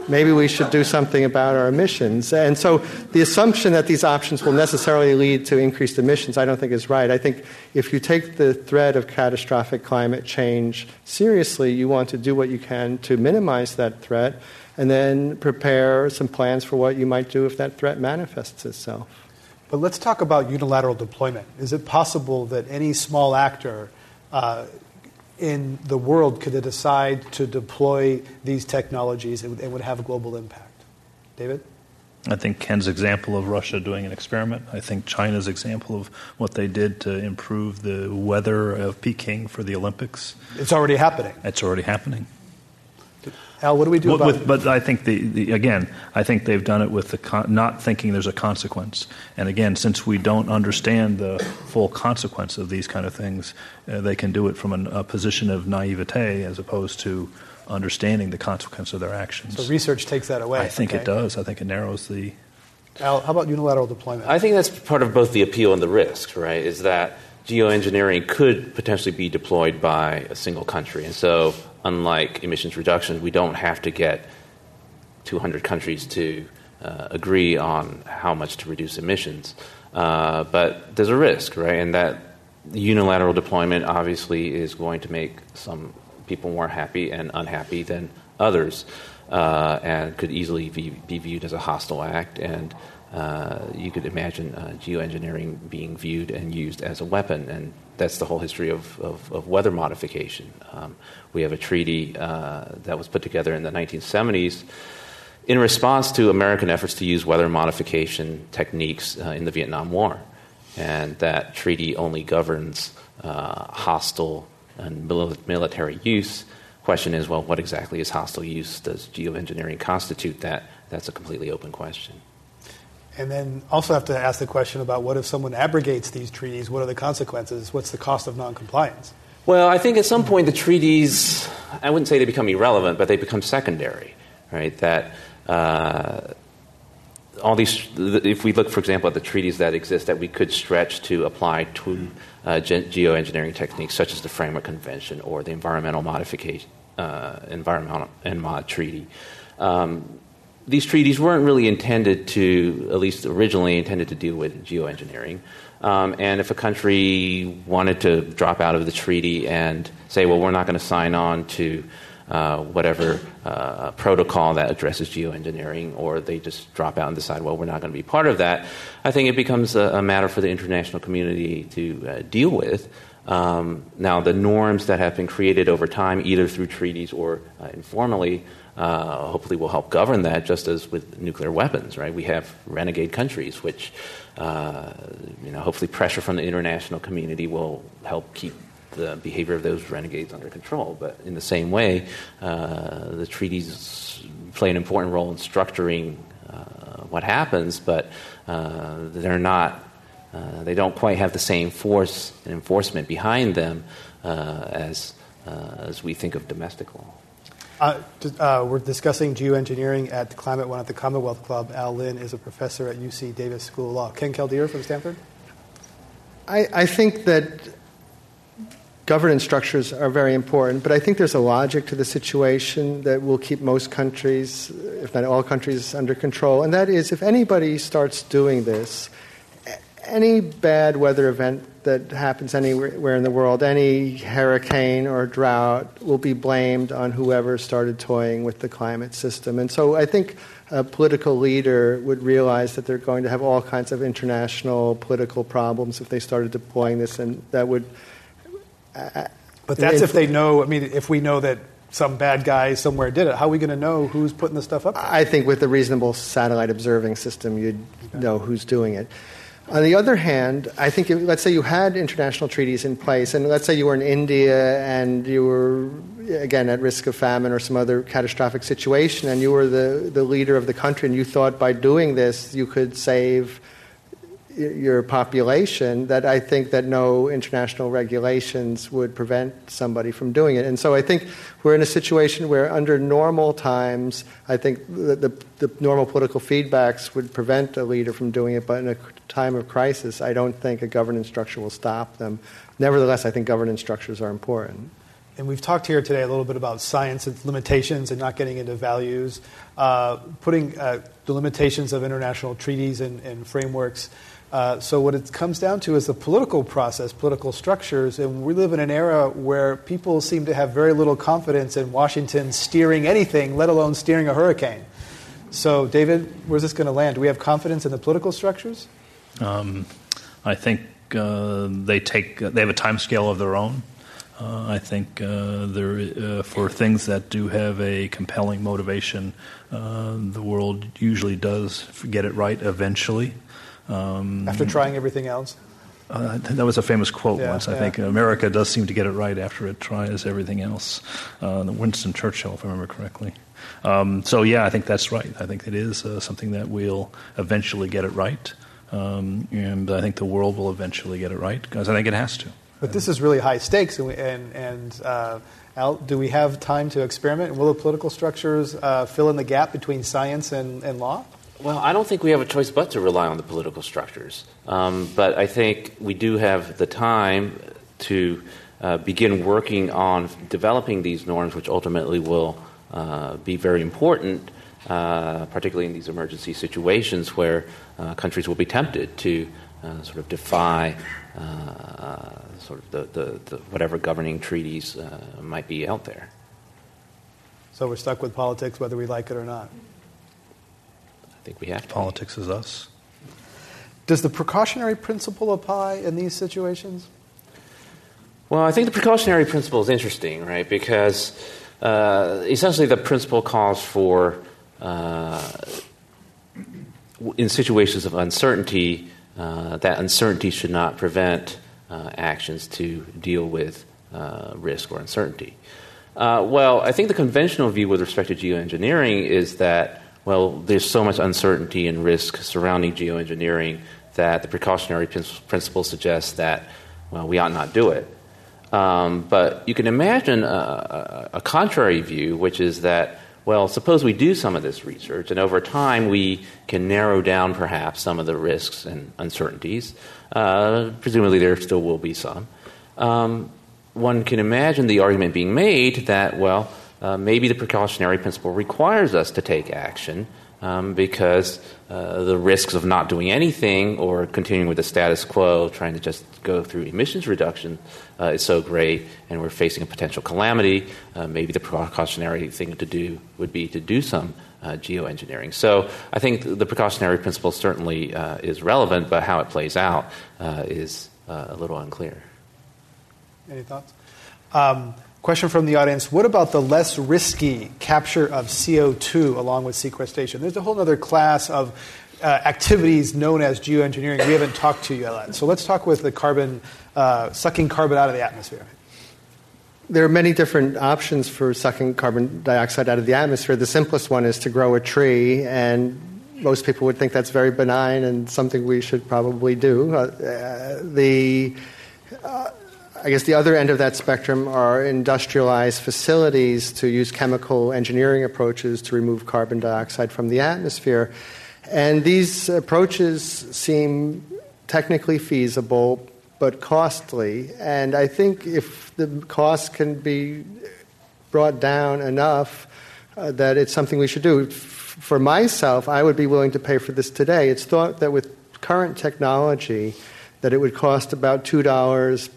Maybe we should do something about our emissions. And so the assumption that these options will necessarily lead to increased emissions I don't think is right. I think if you take the threat of catastrophic climate change seriously, you want to do what you can to minimize that threat and then prepare some plans for what you might do if that threat manifests itself. But let's talk about unilateral deployment. Is it possible that any small actor uh, in the world could it decide to deploy these technologies and would have a global impact? David? I think Ken's example of Russia doing an experiment. I think China's example of what they did to improve the weather of Peking for the Olympics. It's already happening. It's already happening. Al, what do we do about it? But I think, the, the again, I think they've done it with the con- not thinking there's a consequence. And again, since we don't understand the full consequence of these kind of things, uh, they can do it from an, a position of naivete as opposed to understanding the consequence of their actions. So research takes that away. I think okay. It does. I think it narrows the... Al, how about unilateral deployment? I think that's part of both the appeal and the risk, right, is that geoengineering could potentially be deployed by a single country. And so... unlike emissions reductions, we don't have to get two hundred countries to uh, agree on how much to reduce emissions. Uh, but there's a risk, right? And that unilateral deployment obviously is going to make some people more happy and unhappy than others, uh, and could easily be, be viewed as a hostile act. And uh, you could imagine uh, geoengineering being viewed and used as a weapon, and that's the whole history of, of, of weather modification. Um, we have a treaty uh, that was put together in the nineteen seventies in response to American efforts to use weather modification techniques uh, in the Vietnam War. And that treaty only governs uh, hostile and mil- military use. Question is, well, what exactly is hostile use? Does geoengineering constitute that? That's a completely open question. And then also have to ask the question about what if someone abrogates these treaties? What are the consequences? What's the cost of noncompliance? Well, I think at some point the treaties, I wouldn't say they become irrelevant, but they become secondary, right? That uh, all these, if we look, for example, at the treaties that exist that we could stretch to apply to uh, ge- geoengineering techniques such as the Framework Convention or the Environmental Modification, uh, Environmental N MOD Treaty, um, these treaties weren't really intended to, at least originally intended to deal with geoengineering. Um, and if a country wanted to drop out of the treaty and say, well, we're not going to sign on to uh, whatever uh, protocol that addresses geoengineering, or they just drop out and decide, well, we're not going to be part of that, I think it becomes a, a matter for the international community to uh, deal with. Um, now, the norms that have been created over time, either through treaties or uh, informally, uh, hopefully will help govern that, just as with nuclear weapons, right? We have renegade countries, which, uh, you know, hopefully pressure from the international community will help keep the behavior of those renegades under control. But in the same way, uh, the treaties play an important role in structuring uh, what happens, but uh, they're not... Uh, they don't quite have the same force and enforcement behind them uh, as uh, as we think of domestic law. Uh, uh, we're discussing geoengineering at the Climate One at the Commonwealth Club. Al Lin is a professor at U C Davis School of Law. Ken Caldeira from Stanford? I, I think that governance structures are very important, but I think there's a logic to the situation that will keep most countries, if not all countries, under control. And that is, if anybody starts doing this, any bad weather event that happens anywhere in the world, any hurricane or drought, will be blamed on whoever started toying with the climate system. And so I think a political leader would realize that they're going to have all kinds of international political problems if they started deploying this, and that would... Uh, but that's if they know, I mean, if we know that some bad guy somewhere did it, how are we going to know who's putting the stuff up there? I think with a reasonable satellite observing system, you'd know who's doing it. On the other hand, I think, if, let's say you had international treaties in place, and let's say you were in India and you were, again, at risk of famine or some other catastrophic situation, and you were the, the leader of the country, and you thought by doing this you could save your population, that I think that no international regulations would prevent somebody from doing it. And so I think we're in a situation where under normal times, I think the, the, the normal political feedbacks would prevent a leader from doing it, but in a time of crisis, I don't think a governance structure will stop them. Nevertheless, I think governance structures are important. And we've talked here today a little bit about science and limitations and not getting into values, uh, putting uh, the limitations of international treaties and, and frameworks. Uh, so what it comes down to is the political process, political structures, and we live in an era where people seem to have very little confidence in Washington steering anything, let alone steering a hurricane. So, David, where's this going to land? Do we have confidence in the political structures? Um, I think uh, they take uh, they have a time scale of their own. Uh, I think uh, there, uh, for things that do have a compelling motivation, uh, the world usually does get it right eventually. Um, after trying everything else? Uh, that was a famous quote yeah, once, I yeah. think. America does seem to get it right after it tries everything else. Uh, Winston Churchill, if I remember correctly. Um, so, yeah, I think that's right. I think it is uh, something that we'll eventually get it right. Um, and I think the world will eventually get it right, because I think it has to. But this is really high stakes, and, we, and, and uh, Al, do we have time to experiment? Will the political structures uh, fill in the gap between science and, and law? Well, I don't think we have a choice but to rely on the political structures. Um, but I think we do have the time to uh, begin working on developing these norms, which ultimately will uh, be very important, uh, particularly in these emergency situations where uh, countries will be tempted to uh, sort of defy uh, sort of the, the, the whatever governing treaties uh, might be out there. So we're stuck with politics whether we like it or not. I think we have to. Politics is us. Does the precautionary principle apply in these situations? Well, I think the precautionary principle is interesting, right? Because uh, essentially the principle calls for, uh, in situations of uncertainty, uh, that uncertainty should not prevent uh, actions to deal with uh, risk or uncertainty. Uh, well, I think the conventional view with respect to geoengineering is that, well, there's so much uncertainty and risk surrounding geoengineering that the precautionary principle suggests that, well, we ought not do it. Um, but you can imagine a, a contrary view, which is that, well, suppose we do some of this research, and over time we can narrow down perhaps some of the risks and uncertainties. Uh, presumably there still will be some. Um, one can imagine the argument being made that, well, Uh, maybe the precautionary principle requires us to take action um, because uh, the risks of not doing anything or continuing with the status quo, trying to just go through emissions reduction, uh, is so great, and we're facing a potential calamity. Uh, maybe the precautionary thing to do would be to do some Uh, geoengineering. So I think the precautionary principle certainly uh, is relevant, but how it plays out uh, is uh, a little unclear. Any thoughts? Um, question from the audience. What about the less risky capture of C O two along with sequestration? There's a whole other class of uh, activities known as geoengineering we haven't talked to yet about. So let's talk with the carbon, uh, sucking carbon out of the atmosphere. There are many different options for sucking carbon dioxide out of the atmosphere. The simplest one is to grow a tree, and most people would think that's very benign and something we should probably do. Uh, the, uh, I guess the other end of that spectrum are industrialized facilities to use chemical engineering approaches to remove carbon dioxide from the atmosphere. And these approaches seem technically feasible, but costly. And I think if the cost can be brought down enough uh, that it's something we should do. F- for myself, I would be willing to pay for this today. It's thought that with current technology that it would cost about two dollars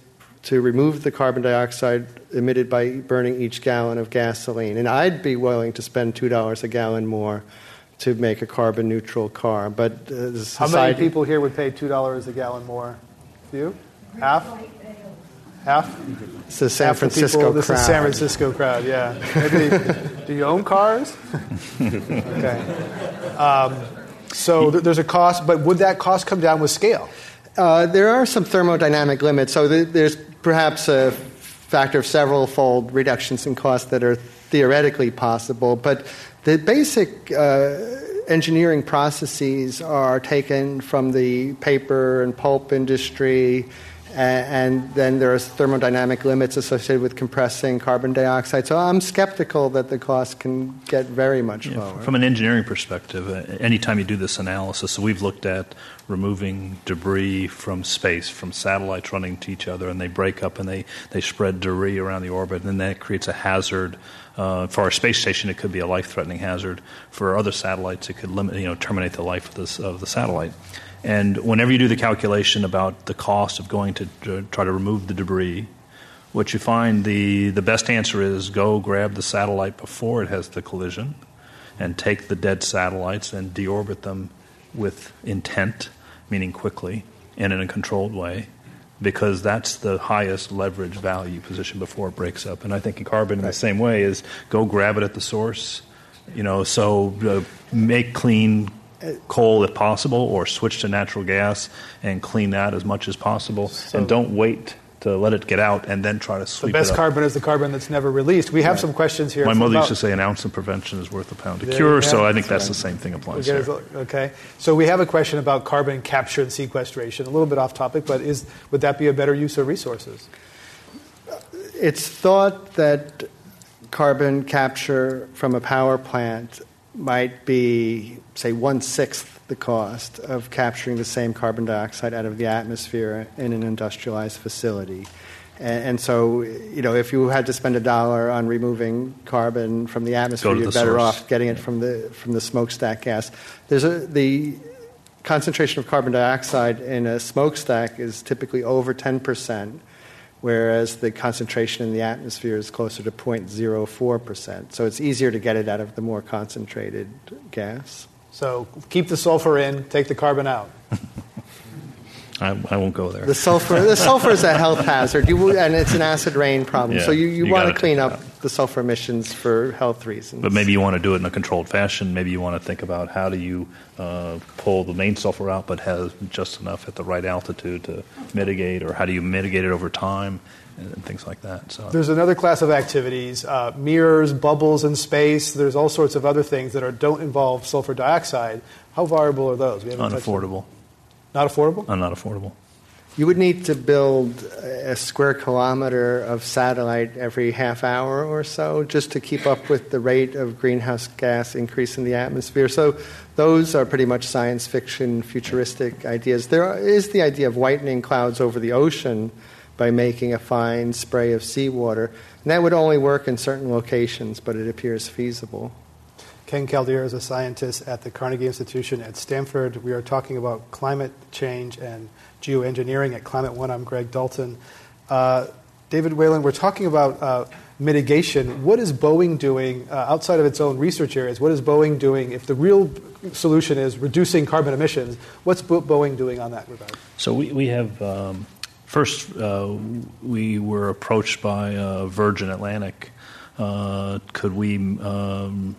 to remove the carbon dioxide emitted by burning each gallon of gasoline. And I'd be willing to spend two dollars a gallon more to make a carbon-neutral car. But uh, society... How many people here would pay two dollars a gallon more? You? Half? Half? It's the San Half Francisco the people, this crowd. This is San Francisco crowd, yeah. Maybe, do you own cars? Okay. Um, so th- there's a cost, but would that cost come down with scale? Uh, there are some thermodynamic limits. So th- there's perhaps a factor of several-fold reductions in cost that are theoretically possible. But the basic... Uh, engineering processes are taken from the paper and pulp industry, and, and then there are thermodynamic limits associated with compressing carbon dioxide. So I'm skeptical that the cost can get very much yeah, lower. From an engineering perspective, anytime you do this analysis, so we've looked at removing debris from space, from satellites running to each other, and they break up and they, they spread debris around the orbit, and then that creates a hazard. Uh, for our space station, it could be a life-threatening hazard. For other satellites, it could limit, you know, terminate the life of, this, of the satellite. And whenever you do the calculation about the cost of going to, to try to remove the debris, what you find the, the best answer is go grab the satellite before it has the collision and take the dead satellites and deorbit them with intent, meaning quickly, and in a controlled way, because that's the highest leverage value position before it breaks up. And I think in carbon in the same way is go grab it at the source, you know, so uh, make clean coal if possible or switch to natural gas and clean that as much as possible. So and don't wait to let it get out and then try to sweep it up. The best carbon is the carbon that's never released. We have right. some questions here. My mother about- used to say an ounce of prevention is worth a pound of there cure, so I think that's, that's the same thing applies here. Okay. So we have a question about carbon capture and sequestration, a little bit off topic, but is would that be a better use of resources? It's thought that carbon capture from a power plant might be, say, one-sixth the cost of capturing the same carbon dioxide out of the atmosphere in an industrialized facility. And, and so, you know, if you had to spend a dollar on removing carbon from the atmosphere, you're the better source. off getting it from the from the smokestack gas. There's a, the concentration of carbon dioxide in a smokestack is typically over ten percent, whereas the concentration in the atmosphere is closer to zero point zero four percent. So it's easier to get it out of the more concentrated gas. So keep the sulfur in, take the carbon out. I, I won't go there. The sulfur the sulfur is a health hazard, you, and it's an acid rain problem. Yeah, so you, you, you want to clean up the sulfur emissions for health reasons. But maybe you want to do it in a controlled fashion. Maybe you want to think about how do you uh, pull the main sulfur out but have just enough at the right altitude to mitigate, or how do you mitigate it over time, and things like that. So there's another class of activities, uh, mirrors, bubbles in space. There's all sorts of other things that are, don't involve sulfur dioxide. How viable are those? We haven't unaffordable. Not affordable? Uh, not affordable. You would need to build a square kilometer of satellite every half hour or so just to keep up with the rate of greenhouse gas increase in the atmosphere. So those are pretty much science fiction, futuristic ideas. There is the idea of whitening clouds over the ocean by making a fine spray of seawater. And that would only work in certain locations, but it appears feasible. Ken Caldeira is a scientist at the Carnegie Institution at Stanford. We are talking about climate change and geoengineering at Climate One. I'm Greg Dalton. Uh, David Whelan, we're talking about uh, mitigation. What is Boeing doing uh, outside of its own research areas? What is Boeing doing if the real solution is reducing carbon emissions? What's Boeing doing on that regard? So we, we have... Um First, uh, we were approached by uh, Virgin Atlantic. Uh, could we um,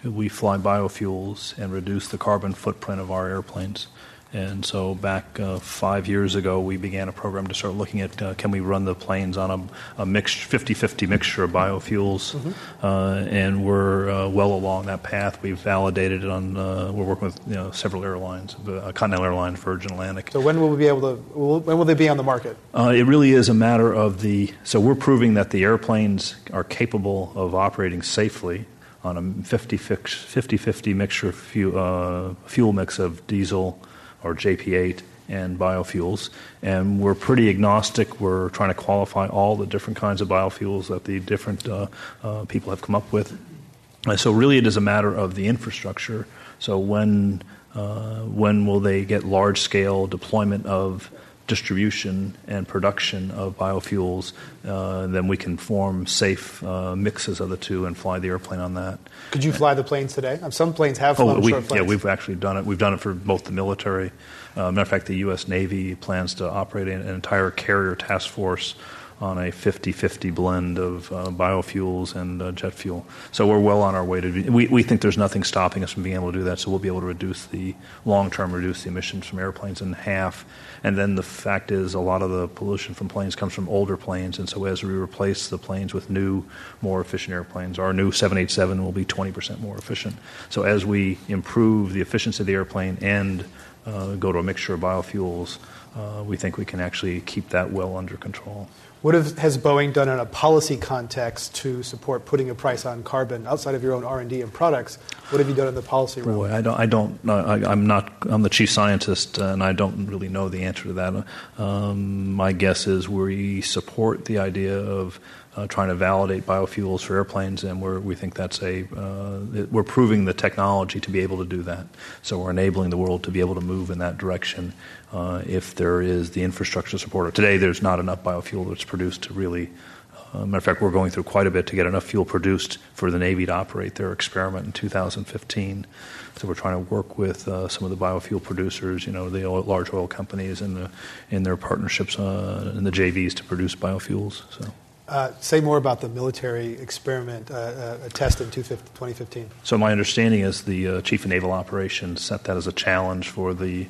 could we fly biofuels and reduce the carbon footprint of our airplanes? And so back uh, five years ago, we began a program to start looking at uh, can we run the planes on a, a mixed fifty-fifty mixture of biofuels, mm-hmm. uh, and we're uh, well along that path. We've validated it on. Uh, we're working with you know, several airlines, uh, Continental Airlines, Virgin Atlantic. So when will we be able to? When will they be on the market? Uh, it really is a matter of the. So we're proving that the airplanes are capable of operating safely on a fifty-fifty mixture fuel, uh, fuel mix of diesel. Or J P eight and biofuels, and we're pretty agnostic. We're trying to qualify all the different kinds of biofuels that the different uh, uh, people have come up with. And so really it is a matter of the infrastructure. So when uh, when will they get large-scale deployment of distribution and production of biofuels, uh, then we can form safe uh, mixes of the two and fly the airplane on that. Could you fly the planes today? Some planes have flown oh, we, short planes. Yeah, we've actually done it. We've done it for both the military. Uh, matter of fact, the U S Navy plans to operate an entire carrier task force on a fifty-fifty blend of uh, biofuels and uh, jet fuel. So we're well on our way to be, we, we think there's nothing stopping us from being able to do that, so we'll be able to reduce the long-term, reduce the emissions from airplanes in half. And then the fact is a lot of the pollution from planes comes from older planes, and so as we replace the planes with new, more efficient airplanes, our new seven eighty-seven will be twenty percent more efficient. So as we improve the efficiency of the airplane and uh, go to a mixture of biofuels, uh, we think we can actually keep that well under control. What have, has Boeing done in a policy context to support putting a price on carbon outside of your own R and D and products? What have you done in the policy realm? Boy, I don't. I don't. I, I'm not. I'm the chief scientist, and I don't really know the answer to that. Um, my guess is we support the idea of uh, trying to validate biofuels for airplanes, and we're, we think that's a. Uh, it, we're proving the technology to be able to do that. So we're enabling the world to be able to move in that direction. Uh, if there is the infrastructure support. Today, there's not enough biofuel that's produced to really... Uh, matter of fact, we're going through quite a bit to get enough fuel produced for the Navy to operate their experiment in two thousand fifteen. So we're trying to work with uh, some of the biofuel producers, you know, the oil, large oil companies and the, in their partnerships uh, and the J Vs to produce biofuels. So. Uh, say more about the military experiment, uh, uh, a test in twenty fifteen. So my understanding is the uh, Chief of Naval Operations set that as a challenge for the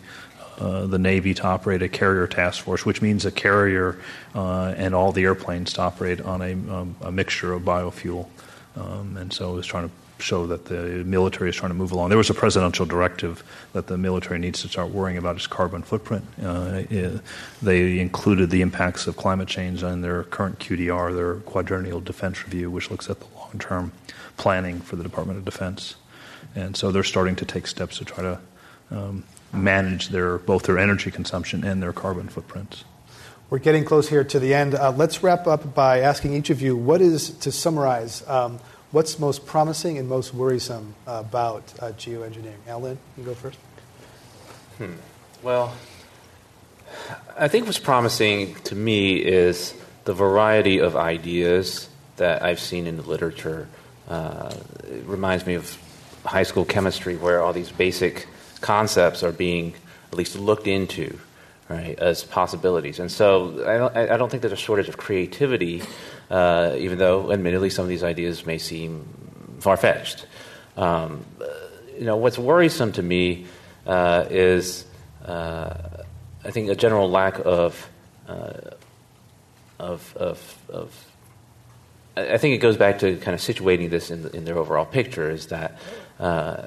Uh, the Navy to operate a carrier task force, which means a carrier uh, and all the airplanes to operate on a, um, a mixture of biofuel. Um, and so it was trying to show that the military is trying to move along. There was a presidential directive that the military needs to start worrying about its carbon footprint. Uh, it, they included the impacts of climate change in their current Q D R, their Quadrennial Defense Review, which looks at the long-term planning for the Department of Defense. And so they're starting to take steps to try to... Um, manage their both their energy consumption and their carbon footprints. We're getting close here to the end. Uh, let's wrap up by asking each of you, what is, to summarize, um, what's most promising and most worrisome about uh, geoengineering? Al Lin, you can go first. Hmm. Well, I think what's promising to me is the variety of ideas that I've seen in the literature. Uh, it reminds me of high school chemistry where all these basic concepts are being at least looked into, right, as possibilities. And so I don't, I don't think there's a shortage of creativity, uh, even though admittedly some of these ideas may seem far-fetched. Um, you know, what's worrisome to me uh, is, uh, I think, a general lack of, uh, of, of, of, I think it goes back to kind of situating this in, the, in their overall picture, is that uh,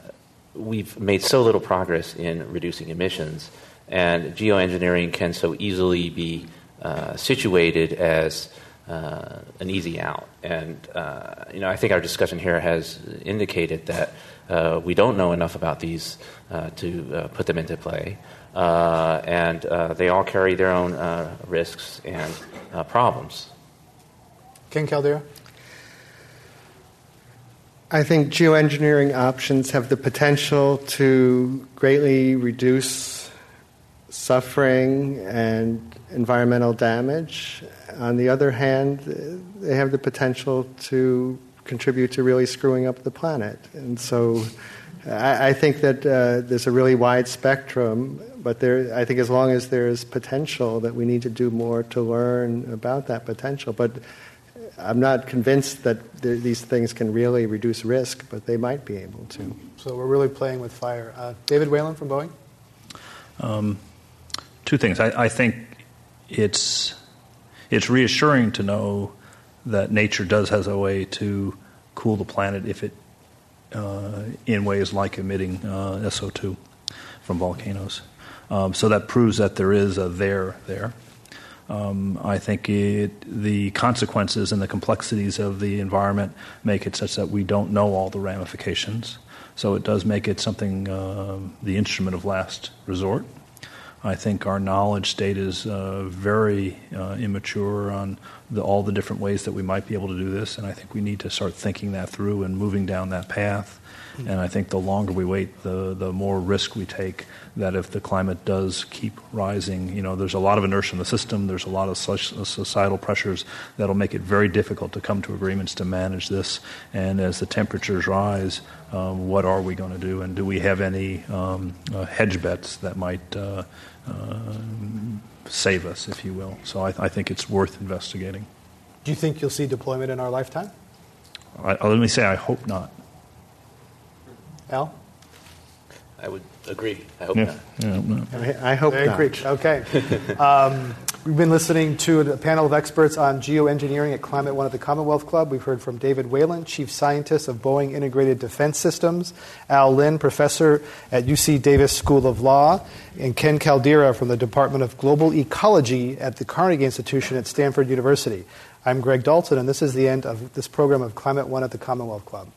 we've made so little progress in reducing emissions, and geoengineering can so easily be uh, situated as uh, an easy out. And uh, you know, I think our discussion here has indicated that uh, we don't know enough about these uh, to uh, put them into play, uh, and uh, they all carry their own uh, risks and uh, problems. Ken Caldeira. I think geoengineering options have the potential to greatly reduce suffering and environmental damage. On the other hand, they have the potential to contribute to really screwing up the planet. And so I, I think that uh, there's a really wide spectrum, but there, I think as long as there is potential, that we need to do more to learn about that potential. But I'm not convinced that th- these things can really reduce risk, but they might be able to. So we're really playing with fire. Uh, David Whelan from Boeing? Um, two things. I, I think it's it's reassuring to know that nature does has a way to cool the planet if it uh, in ways like emitting uh, S O two from volcanoes. Um, so that proves that there is a there there. Um, I think it, the consequences and the complexities of the environment make it such that we don't know all the ramifications. So it does make it something, uh, the instrument of last resort. I think our knowledge state is uh, very uh, immature on the, all the different ways that we might be able to do this, and I think we need to start thinking that through and moving down that path. Mm-hmm. And I think the longer we wait, the, the more risk we take that if the climate does keep rising, you know, there's a lot of inertia in the system, there's a lot of societal pressures that'll make it very difficult to come to agreements to manage this. And as the temperatures rise, um, what are we going to do? And do we have any um, uh, hedge bets that might uh, Uh, save us, if you will. So I, th- I think it's worth investigating. Do you think you'll see deployment in our lifetime? I, let me say I hope not. Al? I would agree. I hope yeah. not. Yeah, I hope not. I, I hope Very not. Great. Okay. um, we've been listening to a panel of experts on geoengineering at Climate One at the Commonwealth Club. We've heard from David Whelan, Chief Scientist of Boeing Integrated Defense Systems, Al Lin, Professor at U C Davis School of Law, and Ken Caldeira from the Department of Global Ecology at the Carnegie Institution at Stanford University. I'm Greg Dalton, and this is the end of this program of Climate One at the Commonwealth Club.